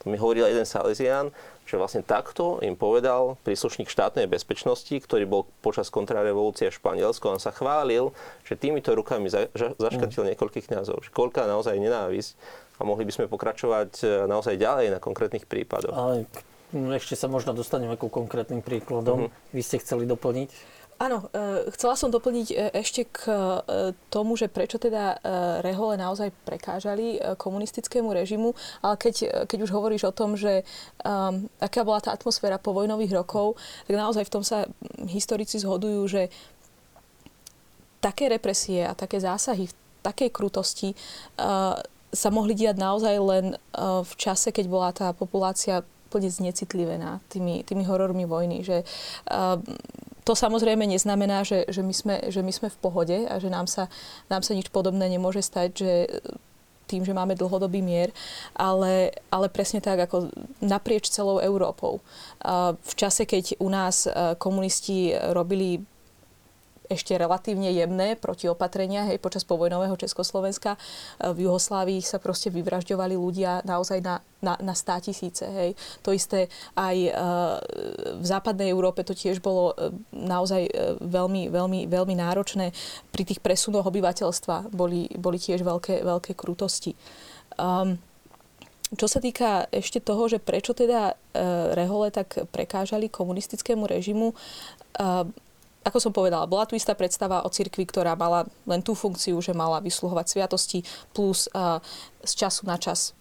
To mi hovoril jeden Salesián, že vlastne takto im povedal príslušník štátnej bezpečnosti, ktorý bol počas kontrarevolúcie v Španielsku. On sa chválil, že týmito rukami za, za, zaškrtil mm. niekoľkých kňazov. Koľká naozaj nenávisť. A mohli by sme pokračovať naozaj ďalej na konkrétnych prípadoch. Ale ešte sa možno dostaneme ku konkrétnym príkladom. Mm-hmm. Vy ste chceli doplniť? Áno, chcela som doplniť ešte k tomu, že prečo teda rehole naozaj prekážali komunistickému režimu, ale keď, keď už hovoríš o tom, že um, aká bola tá atmosféra povojnových rokov, tak naozaj v tom sa historici zhodujú, že také represie a také zásahy v takej krutosti uh, sa mohli diať naozaj len uh, v čase, keď bola tá populácia úplne znecitlivená tými, tými horormi vojny, že uh, to samozrejme neznamená, že, že, my sme, že my sme v pohode a že nám sa, nám sa nič podobné nemôže stať, že tým, že máme dlhodobý mier, ale, ale presne tak, ako naprieč celou Európou. V čase, keď u nás komunisti robili ešte relatívne jemné protiopatrenia, hej, počas povojnového Československa, v Juhoslávii sa proste vyvražďovali ľudia naozaj na, na, na státisíce, hej. To isté aj e, v západnej Európe to tiež bolo e, naozaj e, veľmi, veľmi, veľmi náročné. Pri tých presunoch obyvateľstva boli, boli tiež veľké, veľké krutosti. Um, Čo sa týka ešte toho, že prečo teda e, rehole tak prekážali komunistickému režimu, e, ako som povedala, bola tu istá predstava o cirkvi, ktorá mala len tú funkciu, že mala vysluhovať sviatosti, plus uh, z času na čas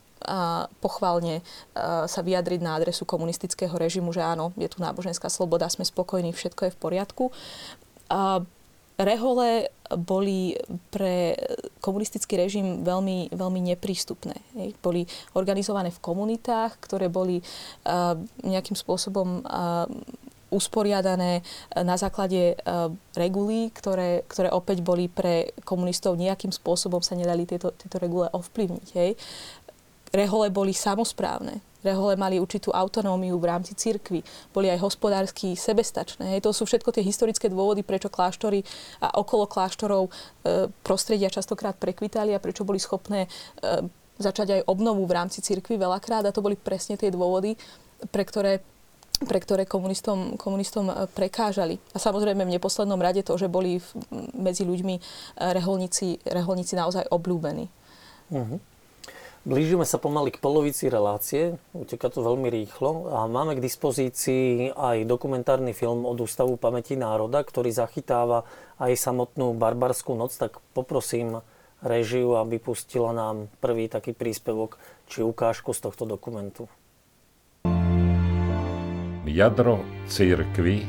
pochválne sa vyjadriť na adresu komunistického režimu, že áno, je tu náboženská sloboda, sme spokojní, všetko je v poriadku. Rehole boli pre komunistický režim veľmi, veľmi neprístupné. Boli organizované v komunitách, ktoré boli nejakým spôsobom usporiadané na základe regulí, ktoré, ktoré opäť boli pre komunistov nejakým spôsobom sa nedali tieto, tieto regule ovplyvniť. Hej. Rehole boli samosprávne. Rehole mali určitú autonómiu v rámci cirkvi. Boli aj hospodársky sebestačné. Hej. To sú všetko tie historické dôvody, prečo kláštory a okolo kláštorov e, prostredia častokrát prekvitali a prečo boli schopné e, začať aj obnovu v rámci cirkvi veľakrát. A to boli presne tie dôvody, pre ktoré, pre ktoré komunistom, komunistom prekážali. A samozrejme v neposlednom rade to, že boli v, medzi ľuďmi reholníci, reholníci naozaj obľúbení. Mhm. Blížime sa pomaly k polovici relácie, uteká to veľmi rýchlo a máme k dispozícii aj dokumentárny film od Ústavu pamäti národa, ktorý zachytáva aj samotnú barbarskú noc, tak poprosím režiu, aby pustila nám prvý taký príspevok či ukážku z tohto dokumentu. Jadro cirkvi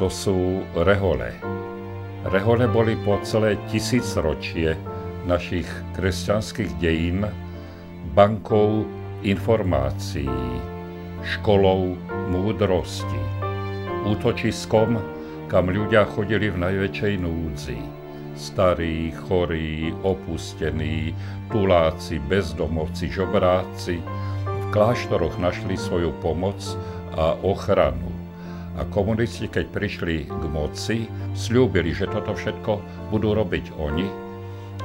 to sú rehole. Rehole boli po celé tisícročie našich kresťanských dejín bankou informácií, školou múdrosti, útočiskom, kam ľudia chodili v najväčšej núdzi. Starí, chorí, opustení, tuláci, bezdomovci, žobráci v kláštoroch našli svoju pomoc a ochranu. A komunisti, keď prišli k moci, sľúbili, že toto všetko budú robiť oni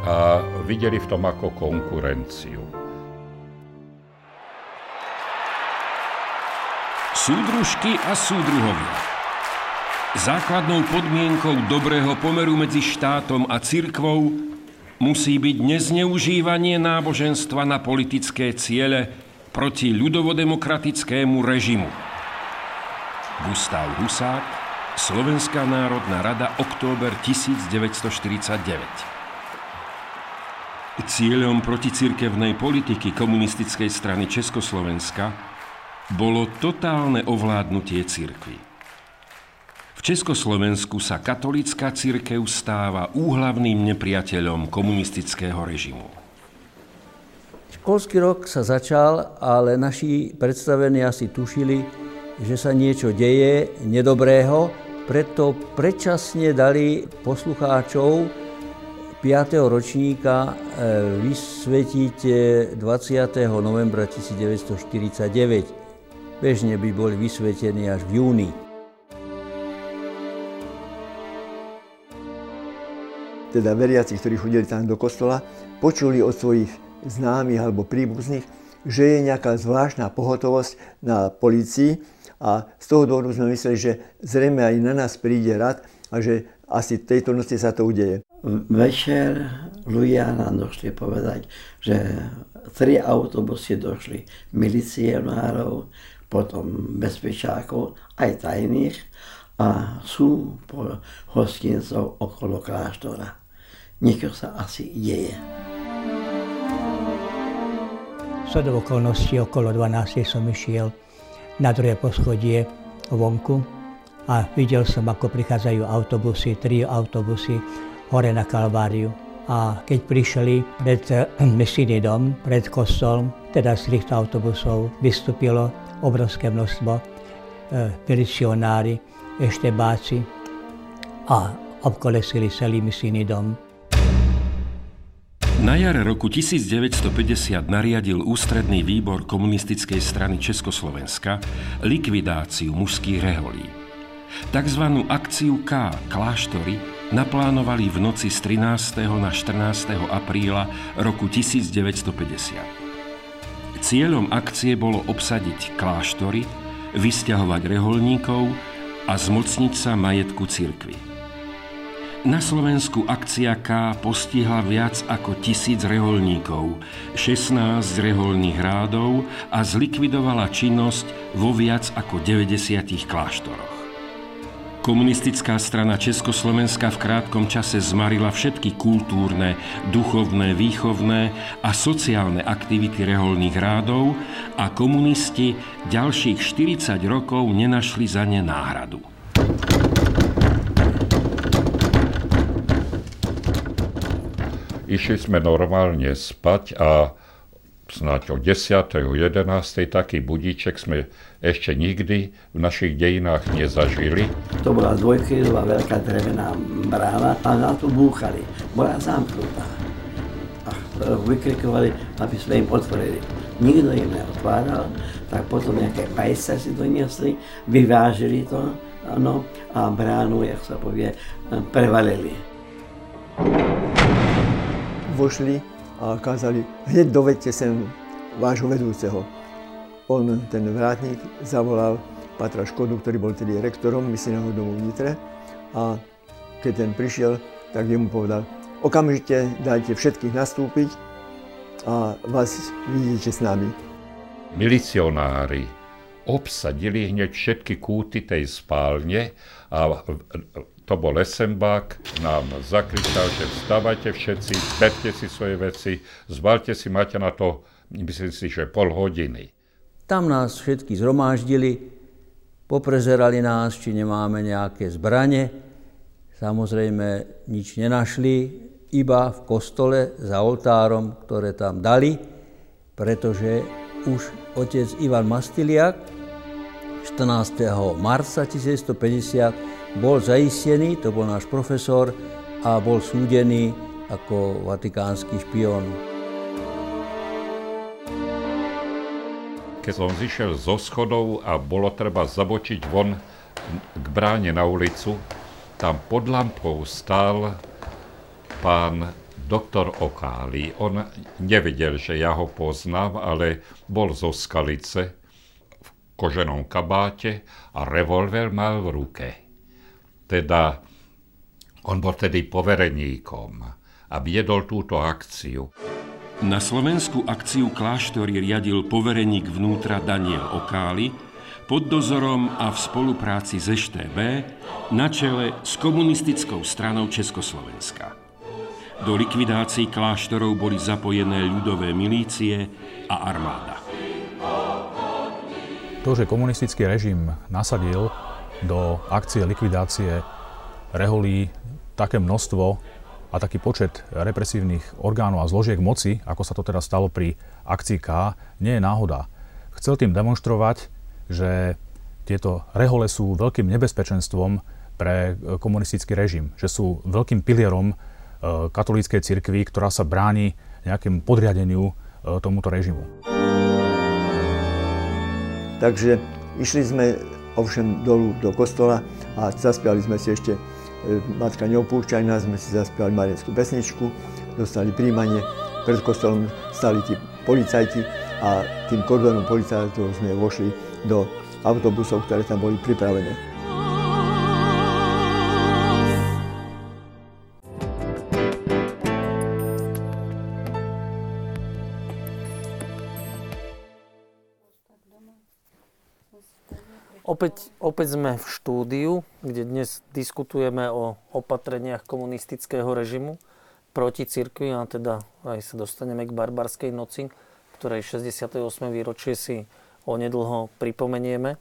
a videli v tom ako konkurenciu. Súdružky a súdruhovia. Základnou podmienkou dobrého pomeru medzi štátom a cirkvou musí byť nezneužívanie náboženstva na politické ciele proti ľudovodemokratickému režimu. Gustav Husák, Slovenská národná rada, október devätnásťstoštyridsaťdeväť. Cieľom proticirkevnej politiky Komunistickej strany Československa bolo totálne ovládnutie cirkvi. V Československu sa katolícka cirkev stáva úhlavným nepriateľom komunistického režimu. Školský rok sa začal, ale naši predstavení asi tušili, že sa niečo deje nedobrého, preto predčasne dali poslucháčov piateho ročníka vysvetiť dvadsiateho novembra devätnásťstoštyridsaťdeväť. Bežne by boli vysvetení až v júni. Teda veriaci, ktorí chodili tam do kostola, počuli od svojich známych alebo príbuzných, že je nejaká zvláštna pohotovosť na polícii a z toho dôvodu sme mysleli, že zrejme aj na nás príde rad a že asi v tejto noci sa to udeje. Večer Lujana došli povedať, že tri autobusy došli milicionárov, potom bezpečákov, aj tajných, a sú po hostincov okolo kláštora. Niečo sa asi deje. Shodou okolností okolo dvanástej som išiel na druhé poschodie vonku a videl som, ako prichádzajú autobusy, tri autobusy hore na Kalváriu. A keď prišli pred misijný dom, pred kostolom, teda z týchto autobusov vystúpilo obrovské množstvo milicionári, eštebáci a obkolesili celý misijný dom. Na jar roku devätnásťstopäťdesiat nariadil Ústredný výbor Komunistickej strany Československa likvidáciu mužských reholí. Takzvanú akciu K kláštory naplánovali v noci z trinásteho na štrnásteho apríla roku devätnásťstopäťdesiat. Cieľom akcie bolo obsadiť kláštory, vysťahovať reholníkov a zmocniť sa majetku cirkvi. Na Slovensku akcia K postihla viac ako tisíc reholníkov, šestnásť reholných rádov a zlikvidovala činnosť vo viac ako deväťdesiatich kláštoroch. Komunistická strana Československa v krátkom čase zmarila všetky kultúrne, duchovné, výchovné a sociálne aktivity reholných rádov a komunisti ďalších štyridsať rokov nenašli za ne náhradu. Išli sme normálne spať a snáď o desiatej, jedenástej taký budíček sme ešte nikdy v našich dejinách nezažili. To bola dvojkrídová veľká drevená brána a na to búchali. Bola zamknutá. A vykrikovali, aby sme im otvorili. Nikto im neotváral, tak potom nejaké pajsa si doniesli, vyvážili to no, a bránu, jak sa povie, prevalili. Vošli a kázali, hneď dovedte sem vášho vedúceho. On, ten vrátnik, zavolal Pátra Škodu, ktorý bol tedy rektorom misijného domu v Nitre, a keď ten prišiel, tak jemu povedal, okamžite dajte všetkých nastúpiť a vás vidíte s nami. Milicionári obsadili hneď všetky kúty tej spálne a to bol Esenbák, nám zakričal, že vstávajte všetci, berte si svoje veci, zbalte si, máte na to, myslím si, že pol hodiny. Tam nás všetky zhromáždili, poprezerali nás, či nemáme nejaké zbrane. Samozrejme, nič nenašli, iba v kostole za oltárom, ktoré tam dali, pretože už otec Ivan Mastiliak štrnásteho marca tisícdeväťstopäťdesiat bol zaistený, to bol náš profesor, a bol súdený ako vatikánsky špión. Keď som zišiel zo schodov a bolo treba zabočiť von k bráne na ulicu, tam pod lampou stál pán doktor Okáli. On nevedel, že ja ho poznám, ale bol zo Skalice v koženom kabáte a revolver mal v ruke. Teda on bol tedy povereníkom a viedol túto akciu. Na Slovensku akciu kláštory riadil povereník vnútra Daniel Okáli pod dozorom a v spolupráci s ŠtB na čele s Komunistickou stranou Československa. Do likvidácií kláštorov boli zapojené ľudové milície a armáda. To, že komunistický režim nasadil do akcie likvidácie reholí také množstvo a taký počet represívnych orgánov a zložiek moci, ako sa to teda stalo pri akcii K, nie je náhoda. Chcel tým demonštrovať, že tieto rehole sú veľkým nebezpečenstvom pre komunistický režim, že sú veľkým pilierom katolíckej cirkvi, ktorá sa bráni nejakému podriadeniu tomuto režimu. Takže išli sme ovšem dolu do kostola a zaspiali sme si ešte, Matka neopúšťaj nás, sme si zaspiali mariánsku pesničku, dostali príjmanie, pred kostolom stali tí policajti a tým kordonom policajtov sme vošli do autobusov, ktoré tam boli pripravené. Opäť, opäť sme v štúdiu, kde dnes diskutujeme o opatreniach komunistického režimu proti cirkvi, a teda aj sa dostaneme k barbarskej noci, ktorej šesťdesiate ôsme výročie si onedlho pripomenieme.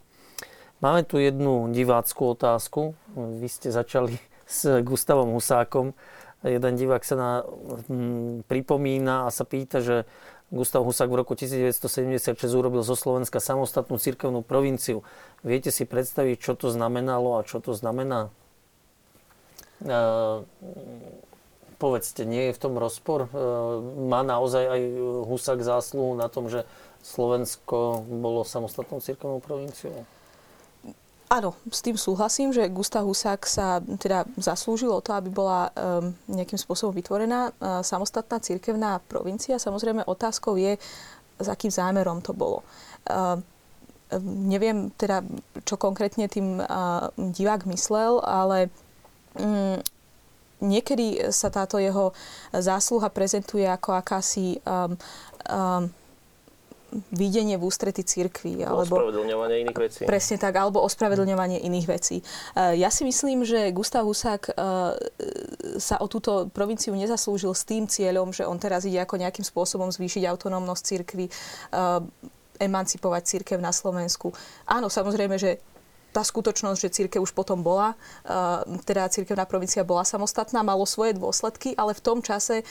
Máme tu jednu divácku otázku. Vy ste začali s Gustavom Husákom. Jeden divák sa na, hm, pripomína a sa pýta, že Gustav Husák v roku tisícdeväťstosedemdesiatšesť urobil zo Slovenska samostatnú cirkevnú provinciu. Viete si predstaviť, čo to znamenalo a čo to znamená? E, povedzte, nie je v tom rozpor? E, má naozaj aj Husák zásluhu na tom, že Slovensko bolo samostatnou cirkevnou provinciou? Áno, s tým súhlasím, že Gustav Husák sa teda zaslúžil o to, aby bola um, nejakým spôsobom vytvorená uh, samostatná cirkevná provincia. Samozrejme, otázkou je, s akým zámerom to bolo. Uh, neviem teda, čo konkrétne tým uh, divák myslel, ale um, niekedy sa táto jeho zásluha prezentuje ako akási um, um, videnie v ústrety cirkvi. Alebo ospravedlňovanie iných vecí. Presne tak, alebo ospravedlňovanie hmm. iných vecí. Ja si myslím, že Gustav Husák sa o túto provinciu nezaslúžil s tým cieľom, že on teraz ide ako nejakým spôsobom zvýšiť autonómnosť cirkvi, emancipovať cirkev na Slovensku. Áno, samozrejme, že tá skutočnosť, že cirkev už potom bola, teda cirkevná provincia bola samostatná, malo svoje dôsledky, ale v tom čase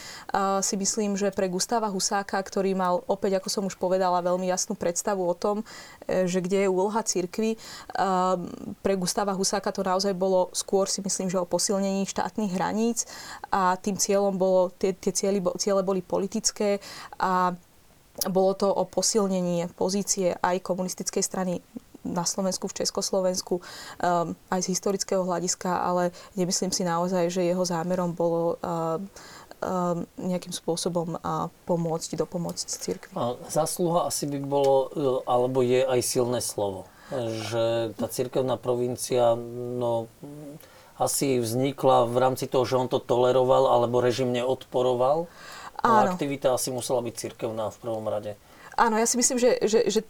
si myslím, že pre Gustáva Husáka, ktorý mal opäť, ako som už povedala, veľmi jasnú predstavu o tom, že kde je úloha cirkvi, pre Gustáva Husáka to naozaj bolo skôr, si myslím, že o posilnení štátnych hraníc a tým cieľom bolo, tie, tie ciele boli politické a bolo to o posilnení pozície aj komunistickej strany na Slovensku, v Československu, um, aj z historického hľadiska, ale nemyslím si naozaj, že jeho zámerom bolo uh, uh, nejakým spôsobom uh, pomôcť, dopomôcť cirkvi. Zásluha asi by bolo, alebo je aj silné slovo, že tá cirkevná provincia no, asi vznikla v rámci toho, že on to toleroval, alebo režim neodporoval. Áno. Aktivita asi musela byť cirkevná v prvom rade. Áno, ja si myslím, že, že, že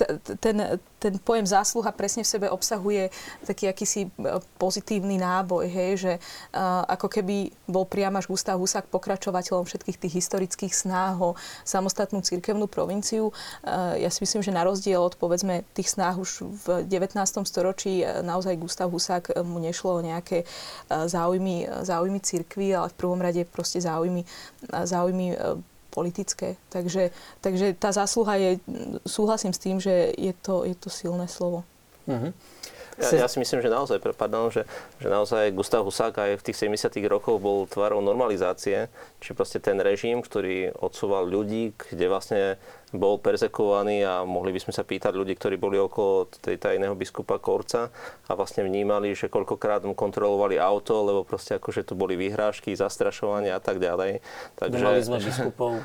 ten, ten pojem zásluha presne v sebe obsahuje taký akýsi pozitívny náboj, hej, že uh, ako keby bol priamaž Gustáv Husák pokračovateľom všetkých tých historických snáh o samostatnú cirkevnú provinciu. Uh, ja si myslím, že na rozdiel od povedzme tých snáh už v devätnástom storočí naozaj Gustáv Husák mu nešlo o nejaké záujmy, záujmy cirkvi, ale v prvom rade proste záujmy, záujmy politické. Takže, takže tá zásluha je, súhlasím s tým, že je to, je to silné slovo. Uh-huh. Ja, ja si myslím, že naozaj, pardon, že, že naozaj Gustáv Husák aj v tých sedemdesiatych rokoch bol tvárou normalizácie, čiže proste ten režim, ktorý odsúval ľudí, kde vlastne bol perzekovaný a mohli by sme sa pýtať ľudí, ktorí boli okolo tej tajného biskupa Korca a vlastne vnímali, že koľkokrát mu kontrolovali auto, lebo proste akože tu boli vyhrážky, zastrašovanie a tak ďalej. Takže nemali sme biskupov.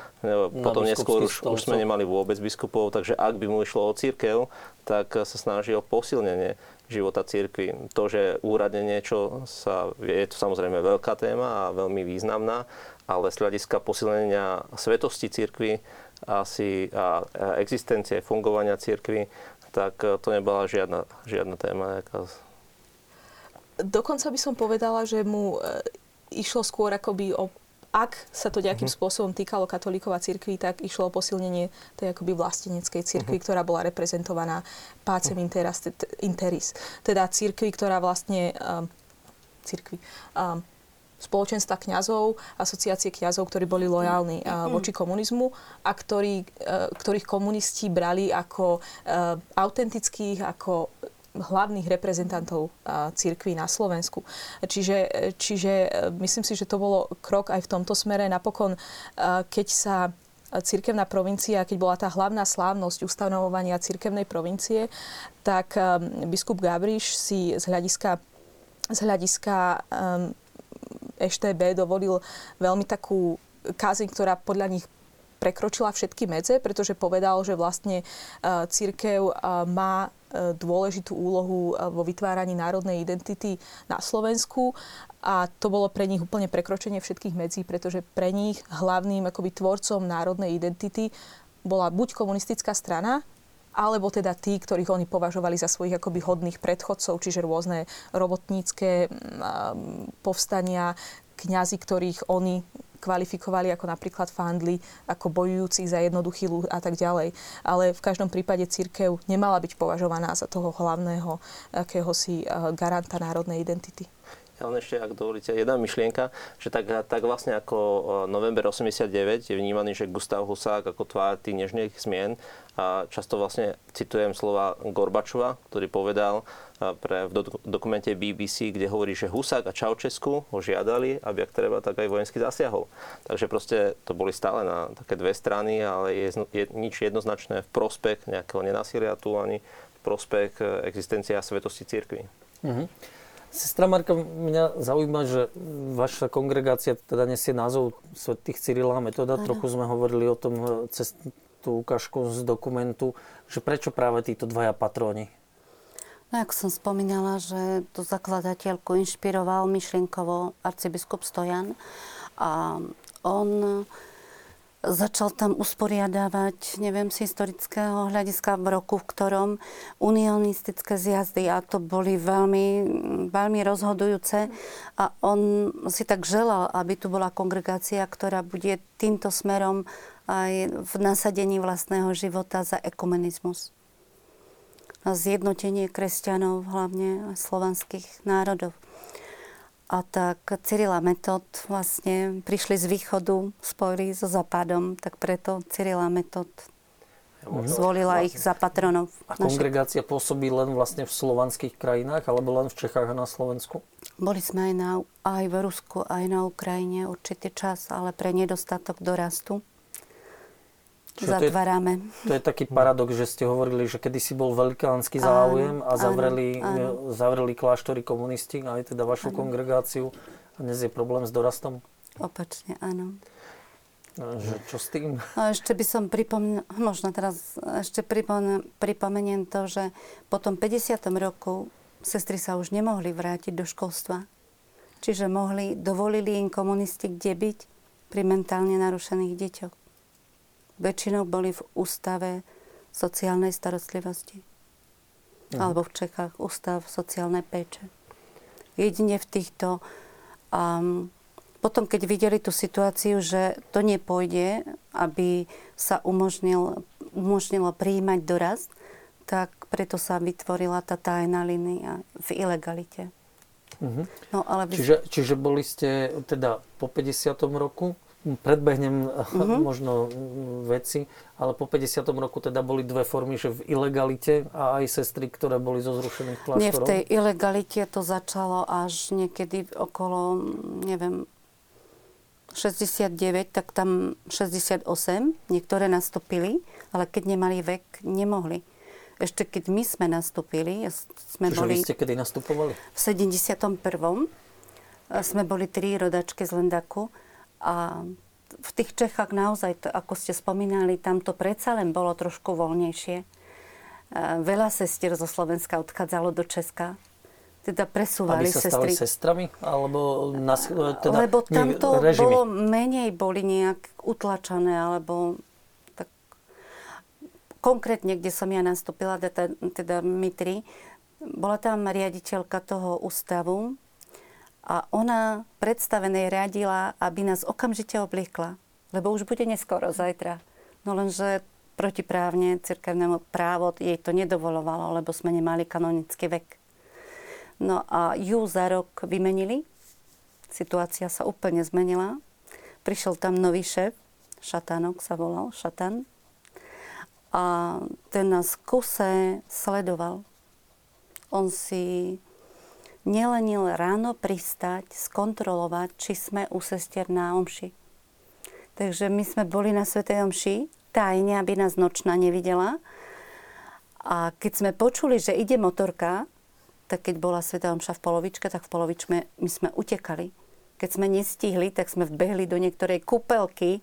Potom neskôr už, už sme nemali vôbec biskupov, takže ak by mu išlo o cirkev, tak sa snaží o posilnenie života cirkvi. To, že úradne niečo sa, je to samozrejme veľká téma a veľmi významná, ale z hľadiska posilnenia svetosti cirkvi asi a existencie, fungovania cirkvi, tak to nebola žiadna, žiadna téma. Nejaká. Dokonca by som povedala, že mu išlo skôr akoby o, ak sa to nejakým uh-huh. spôsobom týkalo katolíkov a cirkvi, tak išlo o posilnenie tej akoby vlasteneckej cirkvi, uh-huh. ktorá bola reprezentovaná pácem interas, interis. Teda cirkvi, ktorá vlastne um, cirkvi... Um, spoločenstva kňazov, asociácie kňazov, ktorí boli lojálni uh, voči komunizmu a ktorí, uh, ktorých komunisti brali ako uh, autentických, ako hlavných reprezentantov uh, cirkvi na Slovensku. Čiže, čiže myslím si, že to bolo krok aj v tomto smere. Napokon, uh, keď sa cirkevná provincia, keď bola tá hlavná slávnosť ustanovovania cirkevnej provincie, tak uh, biskup Gábriš si z hľadiska, z hľadiska um, é té bé dovolil veľmi takú kázeň, ktorá podľa nich prekročila všetky medze, pretože povedal, že vlastne cirkev má dôležitú úlohu vo vytváraní národnej identity na Slovensku a to bolo pre nich úplne prekročenie všetkých medzí, pretože pre nich hlavným akoby tvorcom národnej identity bola buď komunistická strana, alebo teda tí, ktorých oni považovali za svojich akoby hodných predchodcov, čiže rôzne robotnícke povstania, kňazi, ktorých oni kvalifikovali ako napríklad Fandli, ako bojujúcich za jednoduchý ľud a tak ďalej. Ale v každom prípade cirkev nemala byť považovaná za toho hlavného akéhosi garanta národnej identity. Ale ešte, ak dovolíte, jedna myšlienka, že tak, tak vlastne ako november osemdesiatdeväť je vnímaný, že Gustáv Husák ako tvár tých nežných zmien. A často vlastne citujem slova Gorbačova, ktorý povedal pre, v do, dokumente bé bé cé, kde hovorí, že Husák a Čaučesku ho žiadali, aby ak treba, tak aj vojensky zasiahol. Takže proste to boli stále na také dve strany, ale je, je nič jednoznačné v prospech nejakého nenásilia tu, ani v prospech existencie a svetosti cirkvi. Mhm. Sestra Marka, mňa zaujíma, že vaša kongregácia teda nesie názov svätých Cyrila a Metoda. Aha. Trochu sme hovorili o tom cez tú ukážku z dokumentu, že prečo práve títo dvaja patróni? No, ako som spomínala, že tú zakladateľku inšpiroval myšlienkovo arcibiskup Stojan a on začal tam usporiadávať, neviem, z historického hľadiska v roku, v ktorom unionistické zjazdy, a to boli veľmi, veľmi rozhodujúce. A on si tak želal, aby tu bola kongregácia, ktorá bude týmto smerom aj v nasadení vlastného života za ekumenizmus. A zjednotenie kresťanov, hlavne slovanských národov. A tak Cyril a Metod vlastne prišli z východu, spojili so západom, tak preto Cyril a Metod zvolila ich za patronov. A kongregácia pôsobí len vlastne v slovanských krajinách, alebo len v Čechách a na Slovensku? Boli sme aj, na, aj v Rusku, aj na Ukrajine určitý čas, ale pre nedostatok dorastu. Čo zatvárame. To je, to je taký paradox, že ste hovorili, že kedysi bol velikánsky záujem a zavreli, áno, áno. zavreli kláštory komunisti, aj teda vašu áno. kongregáciu. A dnes je problém s dorastom? Opačne, áno. Že čo s tým? A ešte by som pripomínal, možno teraz ešte pripom, pripomeniem to, že po tom päťdesiatom roku sestry sa už nemohli vrátiť do školstva. Čiže mohli, dovolili im komunisti kde byť pri mentálne narušených deťoch. Väčšinou boli v ústave sociálnej starostlivosti. Mhm. Alebo v Čechách ústav sociálnej péče. Jedine v týchto... Um, potom, keď videli tú situáciu, že to nepôjde, aby sa umožnil, umožnilo prijímať dorast, tak preto sa vytvorila tá tajná línia v ilegalite. Mhm. No, ale by... čiže, čiže boli ste teda po päťdesiatom roku? Predbehnem mm-hmm. možno veci, ale po päťdesiatom roku teda boli dve formy, že v ilegalite a aj sestry, ktoré boli zo zrušených kláštorov. Nie, v tej ilegalite to začalo až niekedy okolo, neviem, šesťdesiatdeväť, tak tam šesťdesiatosem, niektoré nastúpili, ale keď nemali vek, nemohli. Ešte keď my sme nastúpili, sme Čiže boli... Čiže vy ste kedy nastupovali? V sedemdesiatom prvom sme boli tri rodačky z Lendaku. A v tých Čechách naozaj, ako ste spomínali, tam to predsa len bolo trošku voľnejšie. Veľa sestier zo Slovenska odchádzalo do Česka. Teda presúvali sestry. Aby sa stali sestrami? Alebo na, teda, Lebo tam to režimy. Bolo menej, boli nejak utlačané, alebo tak... Konkrétne, kde som ja nastúpila, teda, teda my tri, bola tam riaditeľka toho ústavu, a ona predstavenej radila, aby nás okamžite obliekla, lebo už bude neskoro zajtra. No lenže protiprávne cirkevnému právo jej to nedovolovalo, lebo sme nemali kanonický vek. No a ju za rok vymenili. Situácia sa úplne zmenila. Prišiel tam nový šéf, Šatánok sa volal, Šatan. A ten nás v kuse sledoval. On si... nelenil ráno pristať, skontrolovať, či sme u sestier na omši. Takže my sme boli na svätej omši, tajne, aby nás nočná nevidela. A keď sme počuli, že ide motorka, tak keď bola svätá omša v polovičke, tak v polovičke my sme utekali. Keď sme nestihli, tak sme vbehli do niektorej kúpelky,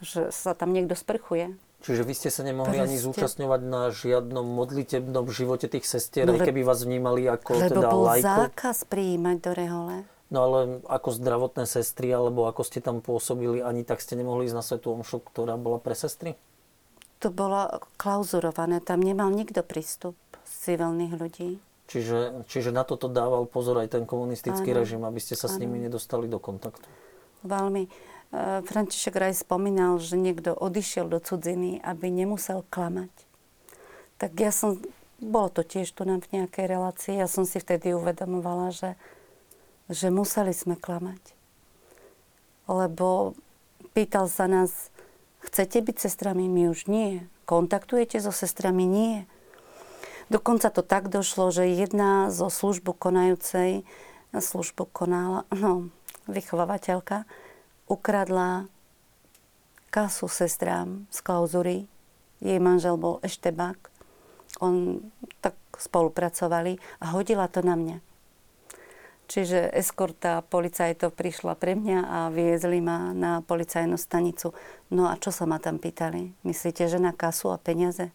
že sa tam niekto sprchuje. Čiže vy ste sa nemohli Preste. ani zúčastňovať na žiadnom modlitebnom živote tých sestier, no, keby vás vnímali ako teda lajko? Lebo bol zákaz prijímať do rehole. No ale ako zdravotné sestry, alebo ako ste tam pôsobili, ani tak ste nemohli ísť na svätú omšu, ktorá bola pre sestry? To bolo klauzurované, tam nemal nikto prístup z civilných ľudí. Čiže, čiže na toto dával pozor aj ten komunistický ano. režim, aby ste sa ano. s nimi nedostali do kontaktu? Veľmi. František Raj spomínal, že niekto odišiel do cudziny, aby nemusel klamať. Tak ja som, bolo to tiež tu nám v nejakej relácii, ja som si vtedy uvedomovala, že, že museli sme klamať. Lebo pýtal sa nás, chcete byť sestrami? My už nie. Kontaktujete so sestrami? Nie. Dokonca to tak došlo, že jedna zo službu konajúcej, službu konala, no, vychovávateľka, ukradla kasu sestrám z klauzury. Jej manžel bol eštebák. On tak spolupracovali a hodila to na mňa. Čiže eskorta policajtov prišla pre mňa a viezli ma na policajnú stanicu. No a čo sa ma tam pýtali? Myslíte, že na kasu a peniaze?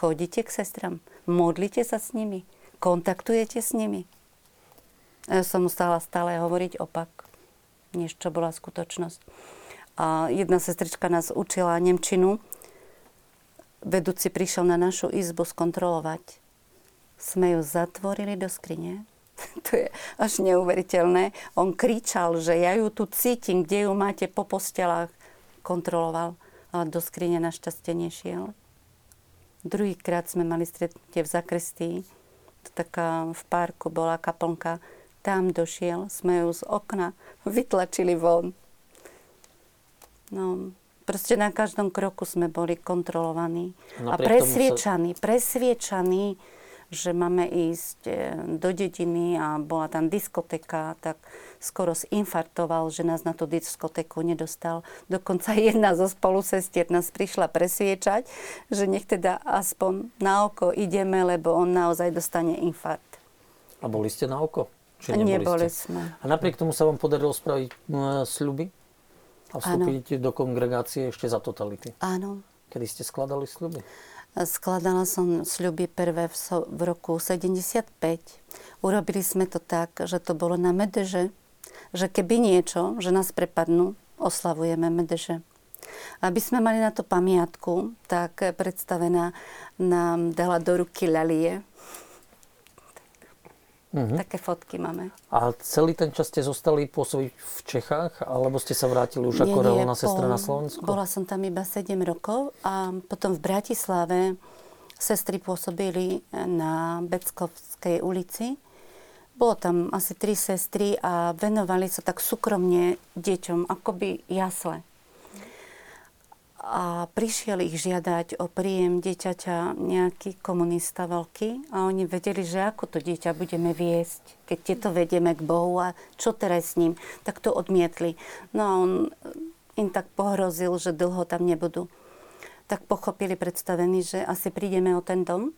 Chodíte k sestram? Modlíte sa s nimi? Kontaktujete s nimi? Ja som musela stále hovoriť opak, než čo bola skutočnosť. A jedna sestrička nás učila nemčinu. Vedúci prišiel na našu izbu skontrolovať. Sme ju zatvorili do skrine. To je až neuveriteľné. On kričal, že ja ju tu cítim, kde ju máte po postelách. Kontroloval, ale do skrine našťastie nešiel. Druhýkrát sme mali stretnutie v zakristii. Taká v parku bola kaplnka. Tam došiel, sme ju z okna vytlačili von. No, proste na každom kroku sme boli kontrolovaní. A presviečaní, sa... presviečaní, že máme ísť do dediny a bola tam diskotéka, tak skoro zinfartoval, že nás na tú diskotéku nedostal. Dokonca jedna zo spolusestier nás prišla presviečať, že nech teda aspoň na oko ideme, lebo on naozaj dostane infarkt. A boli ste na oko? Čiže neboli, neboli ste? Sme. A napriek tomu sa vám podarilo spraviť sľuby? A vstúpili do kongregácie ešte za totality. Áno. Kedy ste skladali sľuby? Skladala som sľuby prvé v, so, v roku sedemdesiatpäť. Urobili sme to tak, že to bolo na Medeže, že keby niečo, že nás prepadnú, oslavujeme Medeže. Aby sme mali na to pamiatku, tak predstavená nám dala do ruky lalie. Uh-huh. Také fotky máme. A celý ten čas ste zostali pôsobiť v Čechách? Alebo ste sa vrátili už nie, ako reálna sestra na Slovensku? Bola som tam iba sedem rokov a potom v Bratislave sestry pôsobili na Beckovskej ulici. Bolo tam asi tri sestry a venovali sa tak súkromne deťom, akoby jasle. A prišiel ich žiadať o príjem dieťaťa nejaký komunista veľký a oni vedeli, že ako to dieťa budeme viesť, keď tieto vedieme k Bohu a čo teraz s ním, tak to odmietli. No a on im tak pohrozil, že dlho tam nebudú. Tak pochopili predstavení, že asi prídeme o ten dom.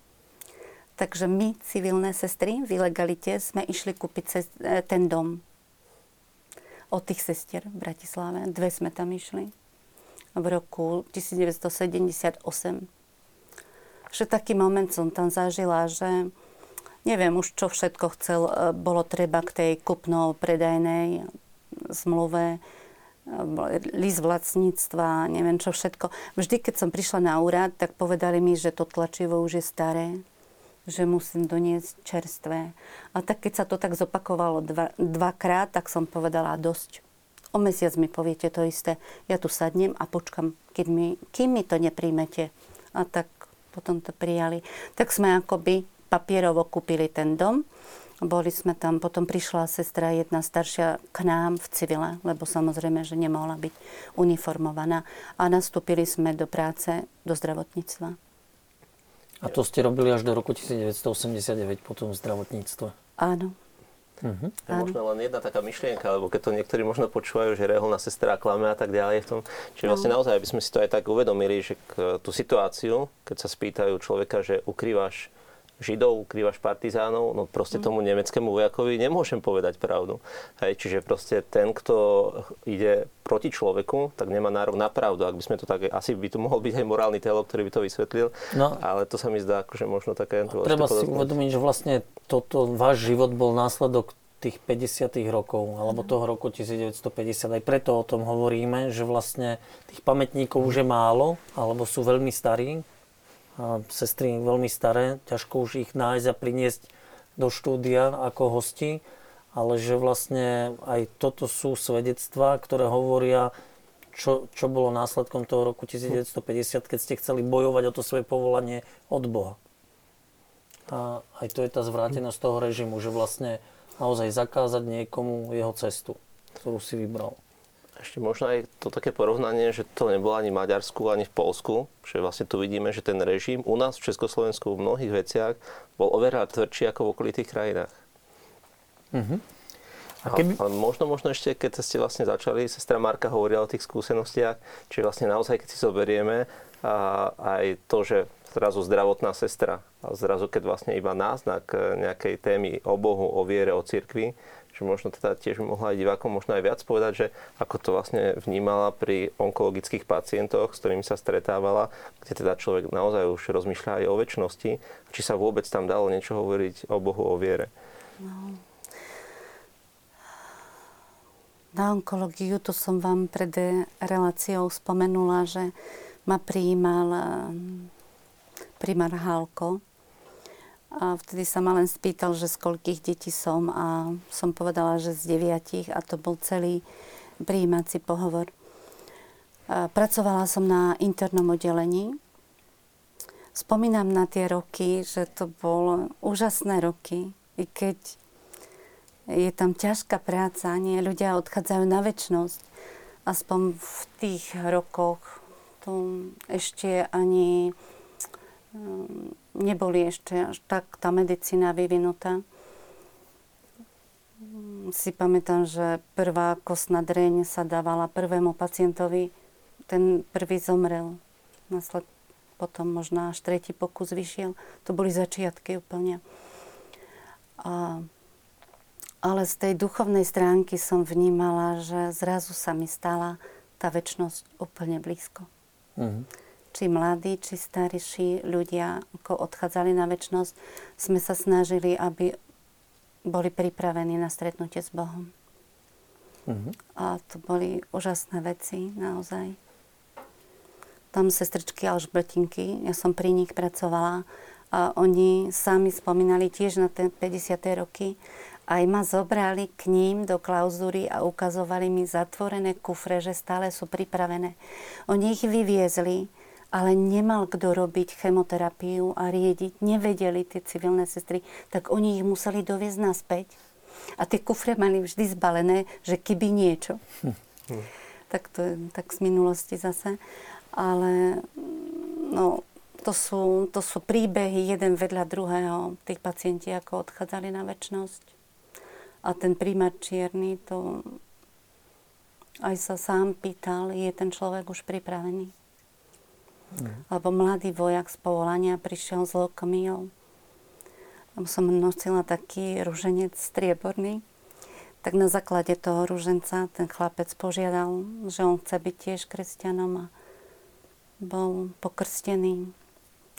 Takže my, civilné sestry, v ilegalite sme išli kúpiť ten dom od tých sestier v Bratislave. Dve sme tam išli. V roku devätnásťsedemdesiatosem. Že taký moment som tam zažila, že neviem už, čo všetko chcel, bolo treba k tej kupno-predajnej zmluve, list vlastníctva, neviem čo všetko. Vždy, keď som prišla na úrad, tak povedali mi, že to tlačivo už je staré, že musím doniesť čerstvé. A tak keď sa to tak zopakovalo dva, dvakrát, tak som povedala dosť. O mesiac mi poviete to isté. Ja tu sadnem a počkam, keď mi, kým mi to nepríjmete. A tak potom to prijali. Tak sme akoby papierovo kúpili ten dom. Boli sme tam, potom prišla sestra jedna staršia k nám v civile, lebo samozrejme, že nemohla byť uniformovaná. A nastúpili sme do práce, do zdravotníctva. A to ste robili až do roku devätnásťosemdesiatdeväť, potom v zdravotníctve? Áno. Uh-huh. Je možno len jedna taká myšlienka, lebo keď to niektorí možno počúvajú, že reholná sestra klame a tak ďalej v tom. Čiže vlastne naozaj, aby sme si to aj tak uvedomili, že k, tú situáciu, keď sa spýtajú človeka, že ukrývaš Židov, ukrývaš partizánov, no proste tomu nemeckému vojakovi nemôžem povedať pravdu. Hej, čiže proste ten, kto ide proti človeku, tak nemá nárok na pravdu. Ak by sme to tak, asi by tu mohol byť aj morálny teológ, ktorý by to vysvetlil, no, ale to sa mi zdá akože možno také... Treba si uvedomiť, že vlastne toto, váš život bol následok tých päťdesiatych rokov, alebo toho roku devätnásťpäťdesiat. Aj preto o tom hovoríme, že vlastne tých pamätníkov už je málo, alebo sú veľmi starí, a sestry veľmi staré, ťažko už ich nájsť a priniesť do štúdia ako hosti, ale že vlastne aj toto sú svedectvá, ktoré hovoria, čo, čo bolo následkom toho roku devätnásťpäťdesiat, keď ste chceli bojovať o to svoje povolanie od Boha. A aj to je tá zvrátenosť toho režimu, že vlastne naozaj zakázať niekomu jeho cestu, ktorú si vybral. Ešte možno aj to také porovnanie, že to nebolo ani v Maďarsku, ani v Poľsku, že vlastne tu vidíme, že ten režim u nás v Československu v mnohých veciach bol oveľa tvrdší ako v okolitých krajinách. Uh-huh. A keby... ale, ale možno, možno ešte, keď ste vlastne začali, sestra Marka hovorila o tých skúsenostiach, čiže vlastne naozaj, keď si zoberieme a aj to, že zrazu zdravotná sestra, a zrazu, keď vlastne iba náznak nejakej témy o Bohu, o viere, o cirkvi, že možno teda tiež mohla aj divákom možno aj viac povedať, že ako to vlastne vnímala pri onkologických pacientoch, s ktorými sa stretávala, kde teda človek naozaj už rozmýšľa aj o večnosti, či sa vôbec tam dalo niečo hovoriť o Bohu, o viere. No. na onkológiu, to som vám pred reláciou spomenula, že ma prijímal primár Hálko. A vtedy sa ma len spýtal, že z koľkých detí som, a som povedala, že z deviatich, a to bol celý prijímací pohovor. A pracovala som na internom oddelení. Spomínam na tie roky, že to bolo úžasné roky, i keď je tam ťažká práca, nie? Ľudia odchádzajú na večnosť. Aspoň v tých rokoch to ešte ani... neboli ešte až tak tá medicína vyvinutá. Si pamätám, že prvá kostná dreň sa dávala prvému pacientovi. Ten prvý zomrel. Nasled potom možno až tretí pokus vyšiel. To boli začiatky úplne. A, ale z tej duchovnej stránky som vnímala, že zrazu sa mi stala tá večnosť úplne blízko. Mhm. Či mladí, či starší ľudia, ako odchádzali na večnosť, sme sa snažili, aby boli pripravení na stretnutie s Bohom. Mm-hmm. A to boli úžasné veci, naozaj. Tam sestričky Alžbetinky, ja som pri nich pracovala, a oni sami spomínali tiež na tie päťdesiate roky. Aj ma zobrali k ním do klauzúry a ukazovali mi zatvorené kufre, že stále sú pripravené. Oni ich vyviezli, ale nemal kto robiť chemoterapiu a riediť. Nevedeli tie civilné sestry, tak oni ich museli doviezť naspäť. A tie kufre mali vždy zbalené, že keby niečo. Hm. Tak to je tak z minulosti zase. Ale no, to, sú, to sú príbehy jeden vedľa druhého. Tí pacienti ako odchádzali na večnosť. A ten primár Čierny to aj sa sám pýtal, je ten človek už pripravený. Alebo mladý vojak z povolania prišiel s leukómiou. Tam som nosila taký ruženec strieborný. Tak na základe toho ruženca ten chlapec požiadal, že on chce byť tiež kresťanom, a bol pokrstený.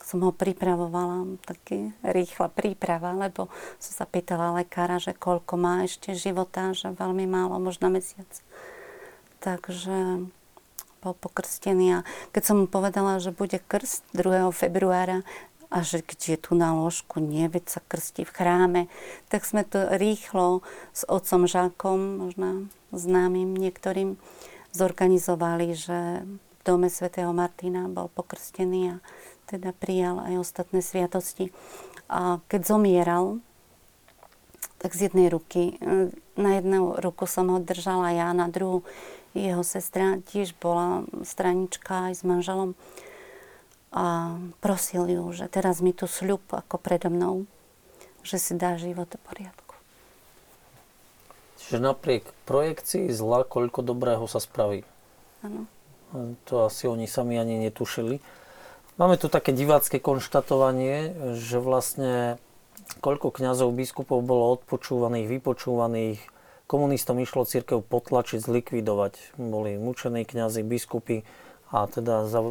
Som ho pripravovala, taký rýchla príprava, lebo som sa pýtala lekára, že koľko má ešte života, že veľmi málo, možno mesiac. Takže... bol pokrstený, a keď som mu povedala, že bude krst druhého februára a že kde je tu na lôžku, nie, veď sa krstí v chráme, tak sme to rýchlo s otcom Žákom, možno známym niektorým, zorganizovali, že v dome svätého Martina bol pokrstený, a teda prijal aj ostatné sviatosti. A keď zomieral, tak z jednej ruky, na jednu ruku som ho držala ja, na druhú jeho sestra, tiež bola stranička aj s manželom, a prosil ju, že teraz mi tu sľub ako predo mnou, že si dá život do poriadku. Čiže napriek projekcii zla, koľko dobrého sa spraví. Áno. To asi oni sami ani netušili. Máme tu také divácké konštatovanie, že vlastne koľko kňazov, biskupov bolo odpočúvaných, vypočúvaných, komunistom išlo cirkev potlačiť, zlikvidovať. Boli mučení kňazi, biskupy, a teda za,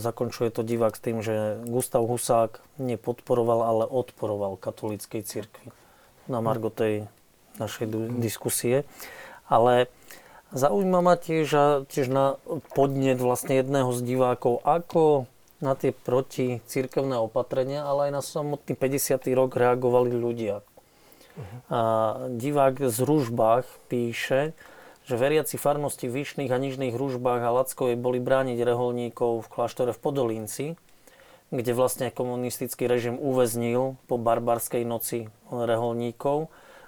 zakončuje to divák s tým, že Gustav Husák nepodporoval, ale odporoval katolíckej cirkvi. Na margo tej našej du- diskusie. Ale zaujíma ma tiež, tiež na podnet vlastne jedného z divákov, ako na tie proticirkevné opatrenia, ale aj na samotný päťdesiaty rok reagovali ľudia. A divák z Ružbách píše, že veriaci farnosti v Vyšných a Nižných Ružbách a Lackovej boli brániť reholníkov v kláštore v Podolínci, kde vlastne komunistický režim uväznil po barbarskej noci reholníkov.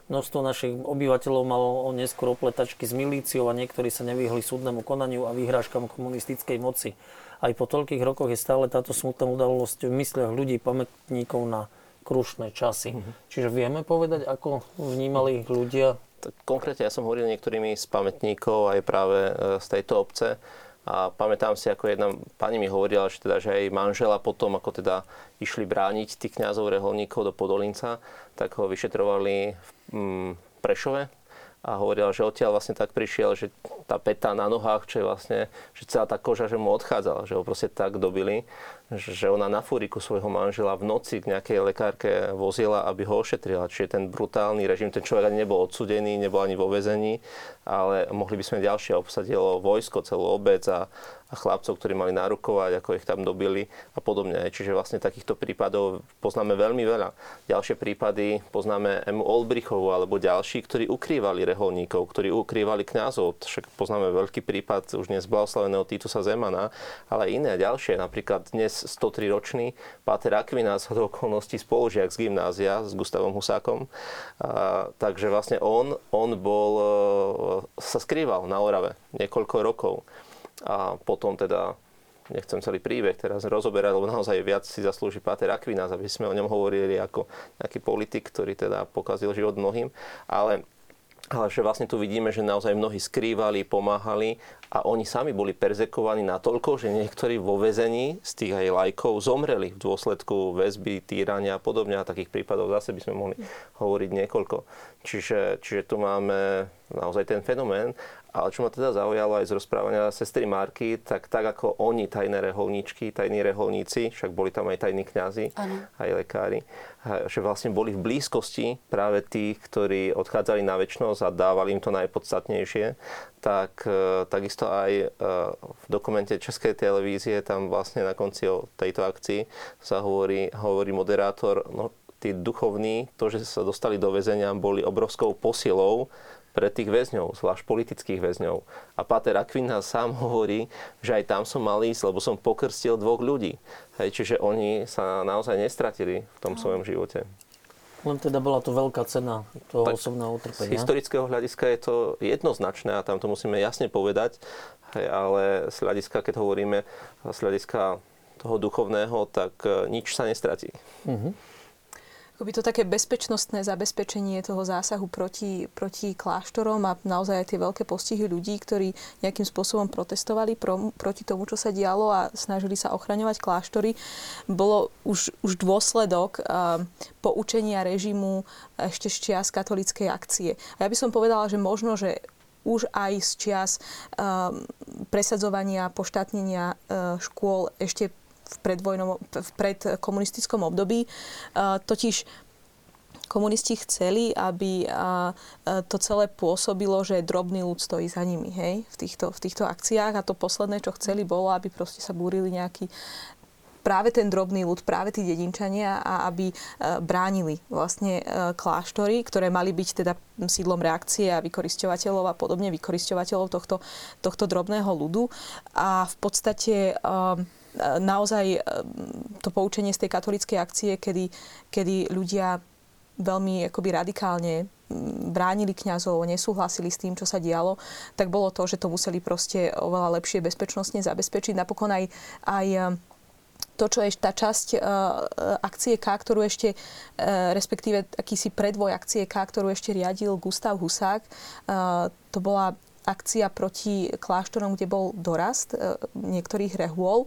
Množstvo našich obyvateľov malo neskôr opletačky s milíciou a niektorí sa nevyhli súdnemu konaniu a výhrážkam komunistickej moci. Aj po toľkých rokoch je stále táto smutná udalosť v mysliach ľudí, pamätníkov na krušné časy. Mm-hmm. Čiže vieme povedať, ako vnímali ľudia? Tak konkrétne ja som hovoril niektorými z pamätníkov aj práve z tejto obce, a pamätám si, ako jedna pani mi hovorila, že, teda, že aj manžela potom, ako teda išli brániť tých kňazov reholníkov do Podolínca, tak ho vyšetrovali v Prešove, a hovorila, že odtiaľ vlastne tak prišiel, že tá päta na nohách, čo je vlastne, že celá tá koža, že mu odchádzala, že ho proste tak dobili, že ona na fúriku svojho manžela v noci k nejakej lekárke vozila, aby ho ošetrila. Čiže ten brutálny režim, ten človek ani nebol odsudený, nebol ani vo väzení, ale mohli by sme ďalšie, obsadilo vojsko, celú obec a, a chlapcov, ktorí mali nárukovať, ako ich tam dobili a podobne. Čiže vlastne takýchto prípadov poznáme veľmi veľa. Ďalšie prípady poznáme Emu Olbrichovú alebo ďalší, ktorí ukrývali reholníkov, ktorí ukrývali kňazov. Však poznáme veľký prípad už dnes blahoslaveného Titusa Zemana, ale iné ďalšie, napríklad dnes stotri ročný Páter Akvina, z okolností spolužiak z gymnázia s Gustavom Husákom. A, takže vlastne on, on bol, sa skrýval na Orave niekoľko rokov. A potom teda, nechcem celý príbeh teraz rozoberať, lebo naozaj viac si zaslúži Páter Akvina, aby sme o ňom hovorili ako nejaký politik, ktorý teda pokazil život mnohým. Ale Ale že vlastne tu vidíme, že naozaj mnohí skrývali, pomáhali a oni sami boli perzekovaní natoľko, že niektorí vo väzení z tých aj lajkov zomreli v dôsledku väzby, týrania a podobne. A takých prípadov zase by sme mohli hovoriť niekoľko. Čiže, čiže tu máme naozaj ten fenomén. Ale čo ma teda zaujalo aj z rozprávania sestry Marky, tak tak ako oni, tajné reholníčky, tajní reholníci, však boli tam aj tajní kňazi, aj lekári, že vlastne boli v blízkosti práve tých, ktorí odchádzali na večnosť a dávali im to najpodstatnejšie, tak takisto aj v dokumente Českej televízie, tam vlastne na konci o tejto akcii sa hovorí, hovorí moderátor, no tí duchovní, to, že sa dostali do väzenia, boli obrovskou posilou pre tých väzňov, zvlášť politických väzňov. A Páter Akvina sám hovorí, že aj tam som mal ísť, lebo som pokrstil dvoch ľudí. Hej, čiže oni sa naozaj nestratili v tom no. svojom živote. Len teda bola to veľká cena toho tak osobného utrpenia. Z historického hľadiska je to jednoznačné a tam to musíme jasne povedať. Hej, ale z hľadiska, keď hovoríme z hľadiska toho duchovného, tak nič sa nestratí. Uh-huh. Akoby to také bezpečnostné zabezpečenie toho zásahu proti, proti kláštorom a naozaj aj tie veľké postihy ľudí, ktorí nejakým spôsobom protestovali pro, proti tomu, čo sa dialo a snažili sa ochraňovať kláštory, bolo už, už dôsledok uh, poučenia režimu ešte z čias katolíckej akcie. A ja by som povedala, že možno, že už aj z čias uh, presadzovania, poštátnenia uh, škôl ešte v, v predkomunistickom období. Totiž komunisti chceli, aby to celé pôsobilo, že drobný ľud stojí za nimi, hej, v týchto, v týchto akciách. A to posledné, čo chceli, bolo, aby proste sa búrili nejaký práve ten drobný ľud, práve tí dedinčania a aby bránili vlastne kláštory, ktoré mali byť teda sídlom reakcie a vykorisťovateľov a podobne vykorisťovateľov tohto, tohto drobného ľudu. A v podstate naozaj to poučenie z tej katolíckej akcie, kedy, kedy ľudia veľmi akoby radikálne bránili kňazov, nesúhlasili s tým, čo sa dialo, tak bolo to, že to museli proste oveľa lepšie bezpečnostne zabezpečiť. Napokon aj, aj to, čo je tá časť akcie K, ktorú ešte, respektíve akýsi predvoj akcie K, ktorú ešte riadil Gustav Husák, to bola akcia proti kláštorom, kde bol dorast niektorých rehôl.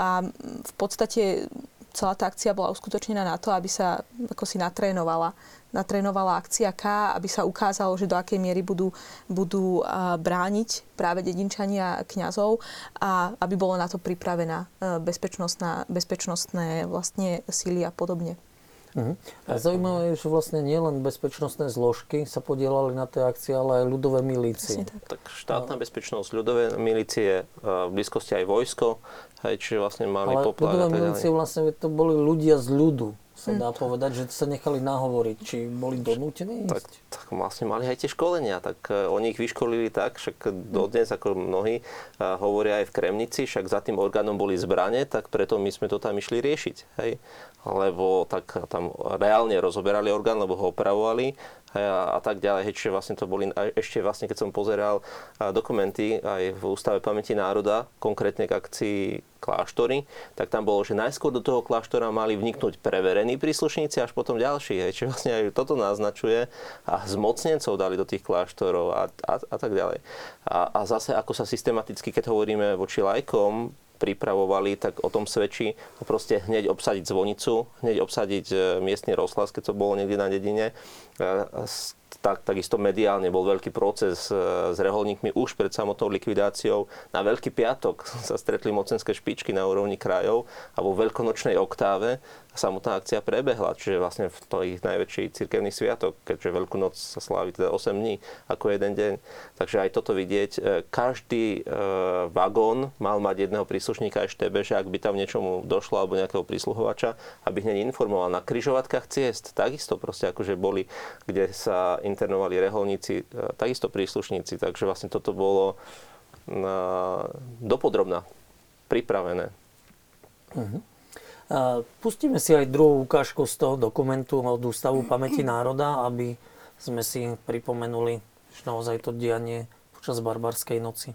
A v podstate celá tá akcia bola uskutočnená na to, aby sa ako si natrénovala. Natrénovala akcia K, aby sa ukázalo, že do akej miery budú, budú brániť práve dedinčania kňazov a aby bolo na to pripravená bezpečnostná, bezpečnostné vlastne síly a podobne. Uh-huh. A zaujímavé je, že vlastne nielen bezpečnostné zložky sa podielali na tej akcii, ale aj ľudové milície. Tak. tak štátna no. bezpečnosť, ľudové milície, v blízkosti aj vojsko, hej, čiže vlastne mali popláť. Ľudové milície vlastne to boli ľudia z ľudu, sa dá hmm. povedať, že sa nechali nahovoriť, či boli donútení ísť? Tak, tak vlastne mali aj tie školenia, tak uh, oni ich vyškolili tak, však hmm. dodnes ako mnohí uh, hovoria aj v Kremnici, však za tým orgánom boli zbrane, tak preto my sme to tam išli riešiť, hej. Lebo tak tam reálne rozoberali orgán, lebo ho opravovali a, a tak ďalej. Čiže vlastne to boli, ešte vlastne keď som pozeral dokumenty aj v Ústave pamäti národa, konkrétne k akcii kláštory, tak tam bolo, že najskôr do toho kláštora mali vniknúť preverení príslušníci, až potom ďalší. Hej. Čiže vlastne aj toto naznačuje a zmocnencov dali do tých kláštorov a, a, a tak ďalej. A, a zase ako sa systematicky, keď hovoríme voči lajkom, pripravovali, tak o tom svedčí proste hneď obsadiť zvonicu, hneď obsadiť miestny rozhlas, keď to bolo niekde na dedine. tak, takisto mediálne bol veľký proces s reholníkmi už pred samotnou likvidáciou. Na Veľký piatok sa stretli mocenské špičky na úrovni krajov a vo veľkonočnej oktáve samotná akcia prebehla. Čiže vlastne v tých najväčších cirkevných sviatok, keďže Veľkú noc sa slávi teda osem dní ako jeden deň. Takže aj toto vidieť. Každý vagón mal mať jedného príslušníka es té bé, že ak by tam niečomu došlo alebo nejakého prísluhovača, aby hneď informoval. Na križovatkách ciest takisto proste akože boli, kde sa internovali reholníci, takisto príslušníci, takže vlastne toto bolo dopodrobná pripravené. Uh-huh. Pustíme si aj druhú ukážku z toho dokumentu od Ústavu pamäti národa, aby sme si pripomenuli naozaj to dianie počas barbarskej noci.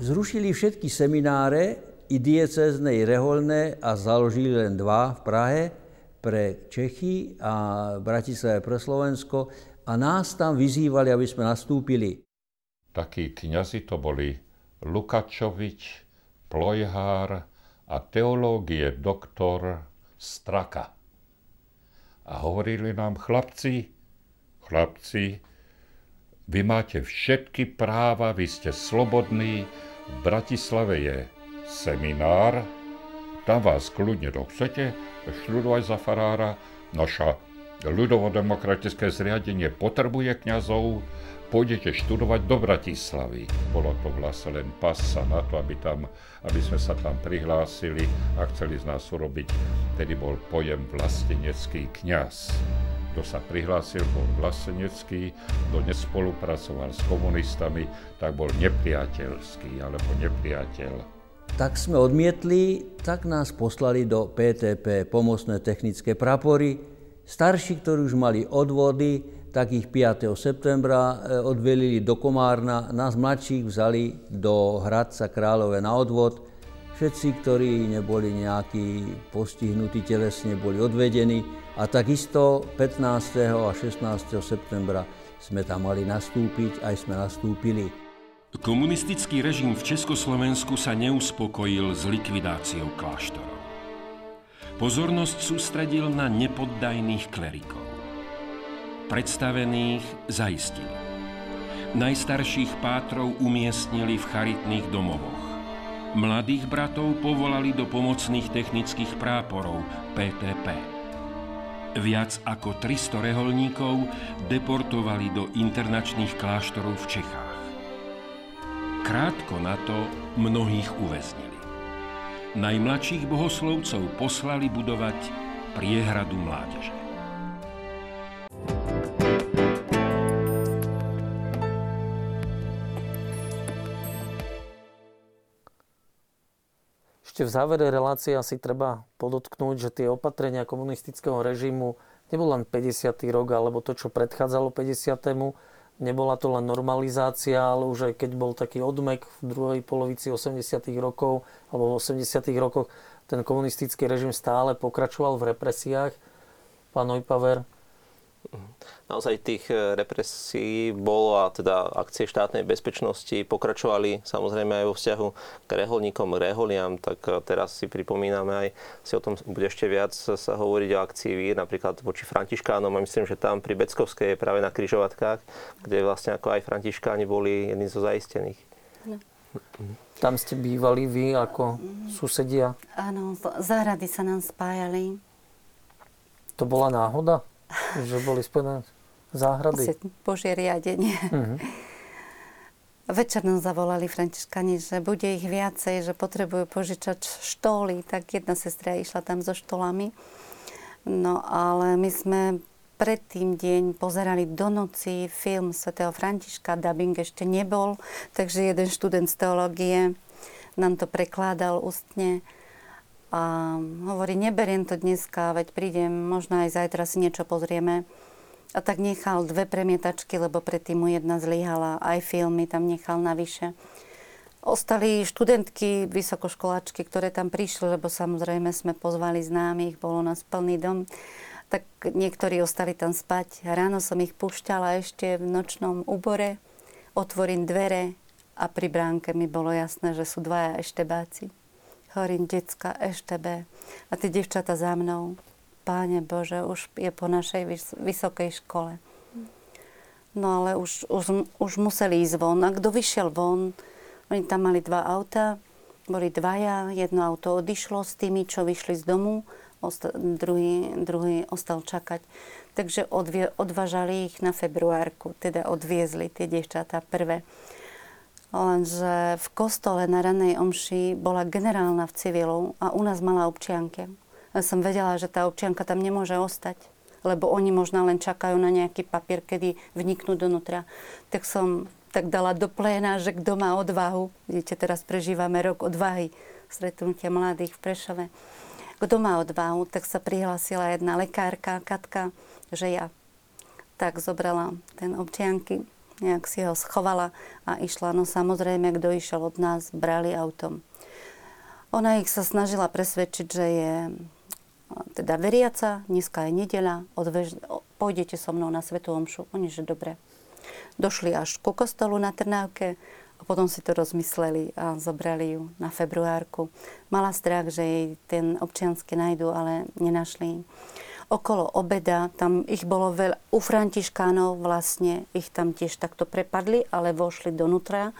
Zrušili všetky semináre i diecéznej reholné a založili len dva v Prahe, pre Čechy a Bratislave pre Slovensko a nás tam vyzývali, aby sme nastúpili. Takí kňazi to boli Lukačovič, Plojhár a teológie doktor Straka. A hovorili nám, chlapci, chlapci, vy máte všetky práva, vy ste slobodní, v Bratislave je seminár, tam vás kľudne to chcete, šľudu aj za farára, naša ľudovodemokratické zriadenie potrebuje kňazov, pôjdete študovať do Bratislavy. Bolo to vlastne len pasa na to, aby, tam, aby sme sa tam prihlásili a chceli z nás urobiť, tedy bol pojem vlastenecký kňaz. Kto sa prihlásil, bol vlastenecký, kto nespolupracoval s komunistami, tak bol nepriateľský alebo nepriateľ. Tak sme odmietli, tak nás poslali do pé té pé, pomocné technické prapory. Starší, ktorí už mali odvody, tak ich piateho septembra odvelili do Komárna. Nás mladších vzali do Hradca Králové na odvod. Všetci, ktorí neboli nejakí postihnutí telesne, boli odvedení. A takisto pätnásteho a šestnásteho septembra sme tam mali nastúpiť, aj sme nastúpili. Komunistický režim v Československu sa neuspokojil s likvidáciou kláštorov. Pozornosť sústredil na nepoddajných klerikov. Predstavených zaistili. Najstarších pátrov umiestnili v charitných domovoch. Mladých bratov povolali do pomocných technických práporov pé té pé. Viac ako tristo reholníkov deportovali do internačných kláštorov v Čechách. Krátko na to mnohých uväznili. Najmladších bohoslovcov poslali budovať priehradu mládeže. Ešte v závere relácie asi treba podotknúť, že tie opatrenia komunistického režimu nebol len päťdesiaty rok, alebo to, čo predchádzalo päťdesiatemu. Nebola to len normalizácia, ale už aj keď bol taký odmek v druhej polovici osemdesiatych rokov alebo v osemdesiatych rokoch, ten komunistický režim stále pokračoval v represiách. Pán Hojpaver? Naozaj tých represií bolo a teda akcie štátnej bezpečnosti pokračovali samozrejme aj vo vzťahu k reholníkom, reholiam, tak teraz si pripomíname aj, si o tom bude ešte viac sa hovoriť o akcii Vír, napríklad voči Františkánom a myslím, že tam pri Beckovskej je práve na križovatkách, kde vlastne ako aj Františkáni boli jedni zo zaistených. No. Tam ste bývali vy ako susedia? Áno, záhrady sa nám spájali. To bola náhoda? Že boli spojené záhrady. Božie riadenie. Uh-huh. Večer nám zavolali Františkani, že bude ich viacej, že potrebujú požičať štoly. Tak jedna sestra išla tam so štolami. No ale my sme predtým deň pozerali do noci film svätého Františka. Dubbing ešte nebol, takže jeden študent z teológie nám to prekládal ústne. A hovorí, neberiem to dneska, veď prídem, možno aj zajtra si niečo pozrieme. A tak nechal dve premietačky, lebo predtým mu jedna zlyhala, aj filmy tam nechal navyše. Ostali študentky, vysokoškoláčky, ktoré tam prišli, lebo samozrejme sme pozvali známych, bolo nás plný dom. Tak niektorí ostali tam spať. Ráno som ich púšťala ešte v nočnom úbore, otvorím dvere a pri bránke mi bolo jasné, že sú dvaja eštebáci. Hovorím, decka, eštebe. A tie dievčatá za mnou. Páne Bože, už je po našej vys- vysokej škole. No ale už, už, už museli ísť von. A kto vyšiel von, oni tam mali dva auta, boli dvaja, jedno auto odišlo s tými, čo vyšli z domu, osta- druhý, druhý ostal čakať. Takže odvie- odvážali ich na februárku, teda odviezli tie dievčatá prvé. Lenže v kostole na ranej omši bola generálna v civilu a u nás mala občianke. Ja som vedela, že tá občianka tam nemôže ostať, lebo oni možno len čakajú na nejaký papier, kedy vniknú donútra. Tak som tak dala do pléna, že kto má odvahu, vidíte, teraz prežívame rok odvahy, stretnutia mladých v Prešove, kto má odvahu, tak sa prihlásila jedna lekárka, Katka, že ja. Tak zobrala ten občianky, nejak si ho schovala a išla. No samozrejme, kto išiel od nás, brali autom. Ona ich sa snažila presvedčiť, že je teda veriaca, dneska je nedeľa, odvež- pôjdete so mnou na svätú omšu. Oni, že dobre. Došli až ku kostolu na Trnávke a potom si to rozmysleli a zobrali ju na februárku. Mala strach, že jej ten občiansky nájdu, ale nenašli. Okolo obeda, tam ich bolo veľa, u františkánov vlastne, ich tam tiež takto prepadli, ale vošli donútra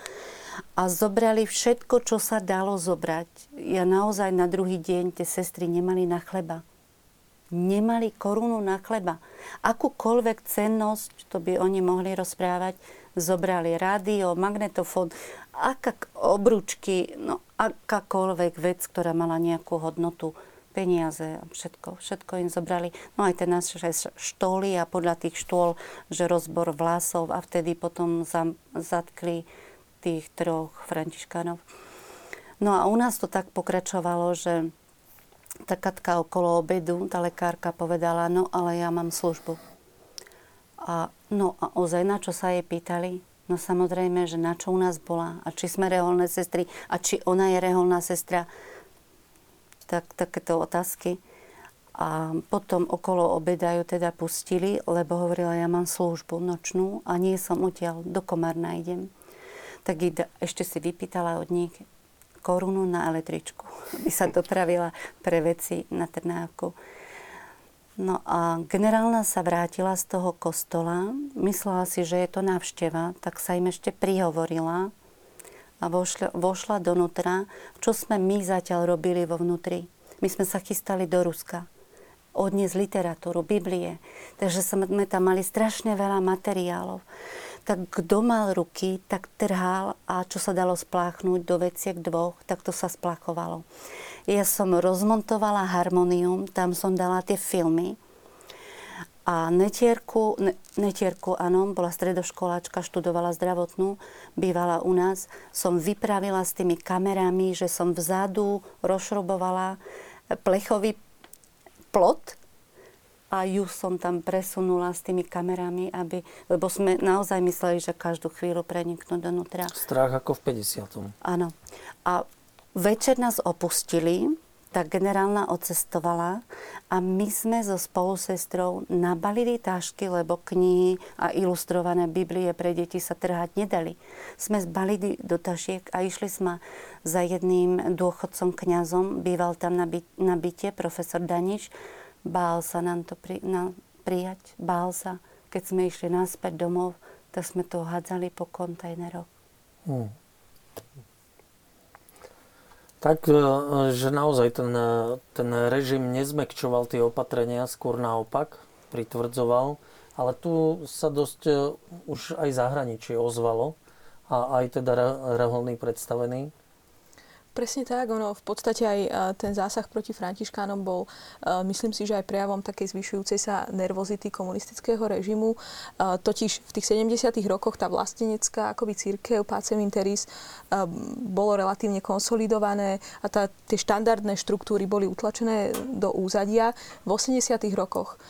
a zobrali všetko, čo sa dalo zobrať. Ja naozaj na druhý deň tie sestry nemali na chleba. Nemali korunu na chleba. Akúkoľvek cennosť, to by oni mohli rozprávať, zobrali rádio, magnetofón, akak obručky, no akákoľvek vec, ktorá mala nejakú hodnotu. Peniaze a všetko, všetko im zobrali. No aj ten naše štoly a podľa tých štôl, že rozbor vlasov a vtedy potom za, zatkli tých troch františkánov. No a u nás to tak pokračovalo, že tá Katka okolo obedu, tá lekárka povedala, no ale ja mám službu. A no a ozaj, na čo sa jej pýtali? No samozrejme, že na čo u nás bola a či sme reholné sestry a či ona je reholná sestra. Tak, takéto otázky. A potom okolo obeda ju teda pustili, lebo hovorila, ja mám službu nočnú a nie som odtiaľ, do Komárna idem. Tak ide, ešte si vypýtala od nich korunu na električku, aby sa dopravila pre veci na Trnávku. No a generálna sa vrátila z toho kostola, myslela si, že je to návšteva, tak sa im ešte prihovorila a vošla, vošla donútra, čo sme my zatiaľ robili vo vnútri. My sme sa chystali do Ruska, odniesť literatúru, Biblie, takže sme tam mali strašne veľa materiálov. Tak kto mal ruky, tak trhal a čo sa dalo spláchnuť do veciek dvoch, tak to sa spláchovalo. Ja som rozmontovala harmonium, tam som dala tie filmy a netierku, ne, netierku, áno, bola stredoškoláčka, študovala zdravotnú, bývala u nás, som vypravila s tými kamerami, že som vzadu rozšrubovala plechový plot a ju som tam presunula s tými kamerami, aby, lebo sme naozaj mysleli, že každú chvíľu preniknú donútra. Strach ako v päťdesiatom. Áno. A večer nás opustili, tá generálna odcestovala a my sme so spolusestrou nabalili tášky, lebo knihy a ilustrované Biblie pre deti sa trhať nedali. Sme zbalili do tašiek a išli sme za jedným dôchodcom kňazom, býval tam na, by, na byte profesor Daniš, bál sa nám to pri, na, prijať, bál sa. Keď sme išli naspäť domov, tak sme to hádzali po kontajneroch. Hmm. Tak, že naozaj ten, ten režim nezmekčoval tie opatrenia, skôr naopak, pritvrdzoval. Ale tu sa dosť už aj zahraničie ozvalo a aj teda reholný predstavený. Presne tak, ono v podstate aj ten zásah proti františkánom bol, myslím si, že aj prejavom takej zvyšujúcej sa nervozity komunistického režimu. Totiž v tých sedemdesiatych rokoch tá vlastenecká akoby cirkev Pacem in Terris bolo relatívne konsolidované a tá, tie štandardné štruktúry boli utlačené do úzadia v osemdesiatych rokoch.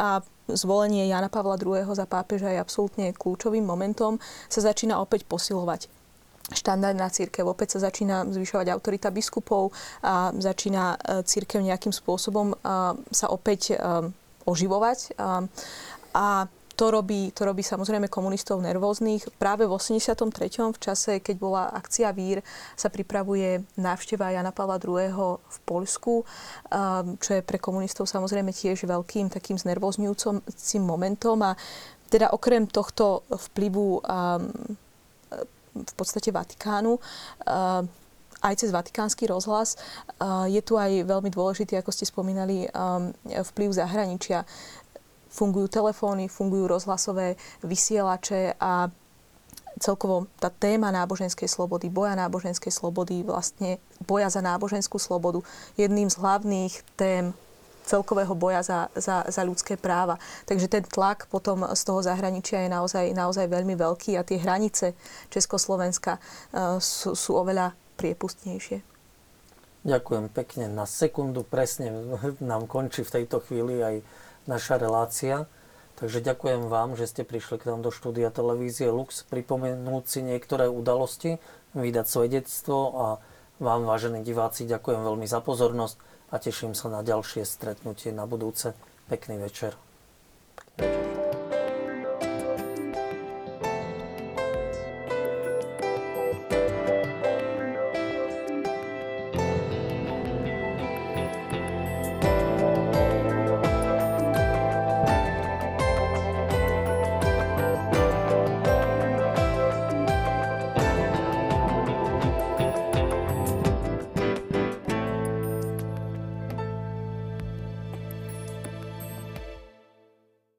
A zvolenie Jana Pavla druhého za pápeža je absolútne kľúčovým momentom, sa začína opäť posilovať štandardná cirkev. Opäť sa začína zvyšovať autorita biskupov a začína cirkev nejakým spôsobom sa opäť oživovať. A to robí, to robí samozrejme komunistov nervóznych. Práve v osemdesiatom treťom v čase, keď bola akcia Vír, sa pripravuje návšteva Jana Pavla druhého v Poľsku, čo je pre komunistov samozrejme tiež veľkým takým znervozňujúcim momentom. A Teda okrem tohto vplyvu um, v podstate Vatikánu, um, aj cez Vatikánsky rozhlas, um, je tu aj veľmi dôležitý, ako ste spomínali, um, vplyv zahraničia. Fungujú telefóny, fungujú rozhlasové vysielače a celkovo tá téma náboženskej slobody, boja náboženskej slobody, vlastne boja za náboženskú slobodu, jedným z hlavných tém celkového boja za, za, za ľudské práva. Takže ten tlak potom z toho zahraničia je naozaj, naozaj veľmi veľký a tie hranice Československa uh, sú, sú oveľa priepustnejšie. Ďakujem pekne. Na sekundu presne nám končí v tejto chvíli aj naša relácia. Takže ďakujem vám, že ste prišli k nám do štúdia televízie Lux pripomenúť si niektoré udalosti, vydať svedectvo a vám, vážení diváci, ďakujem veľmi za pozornosť a teším sa na ďalšie stretnutie na budúce. Pekný večer.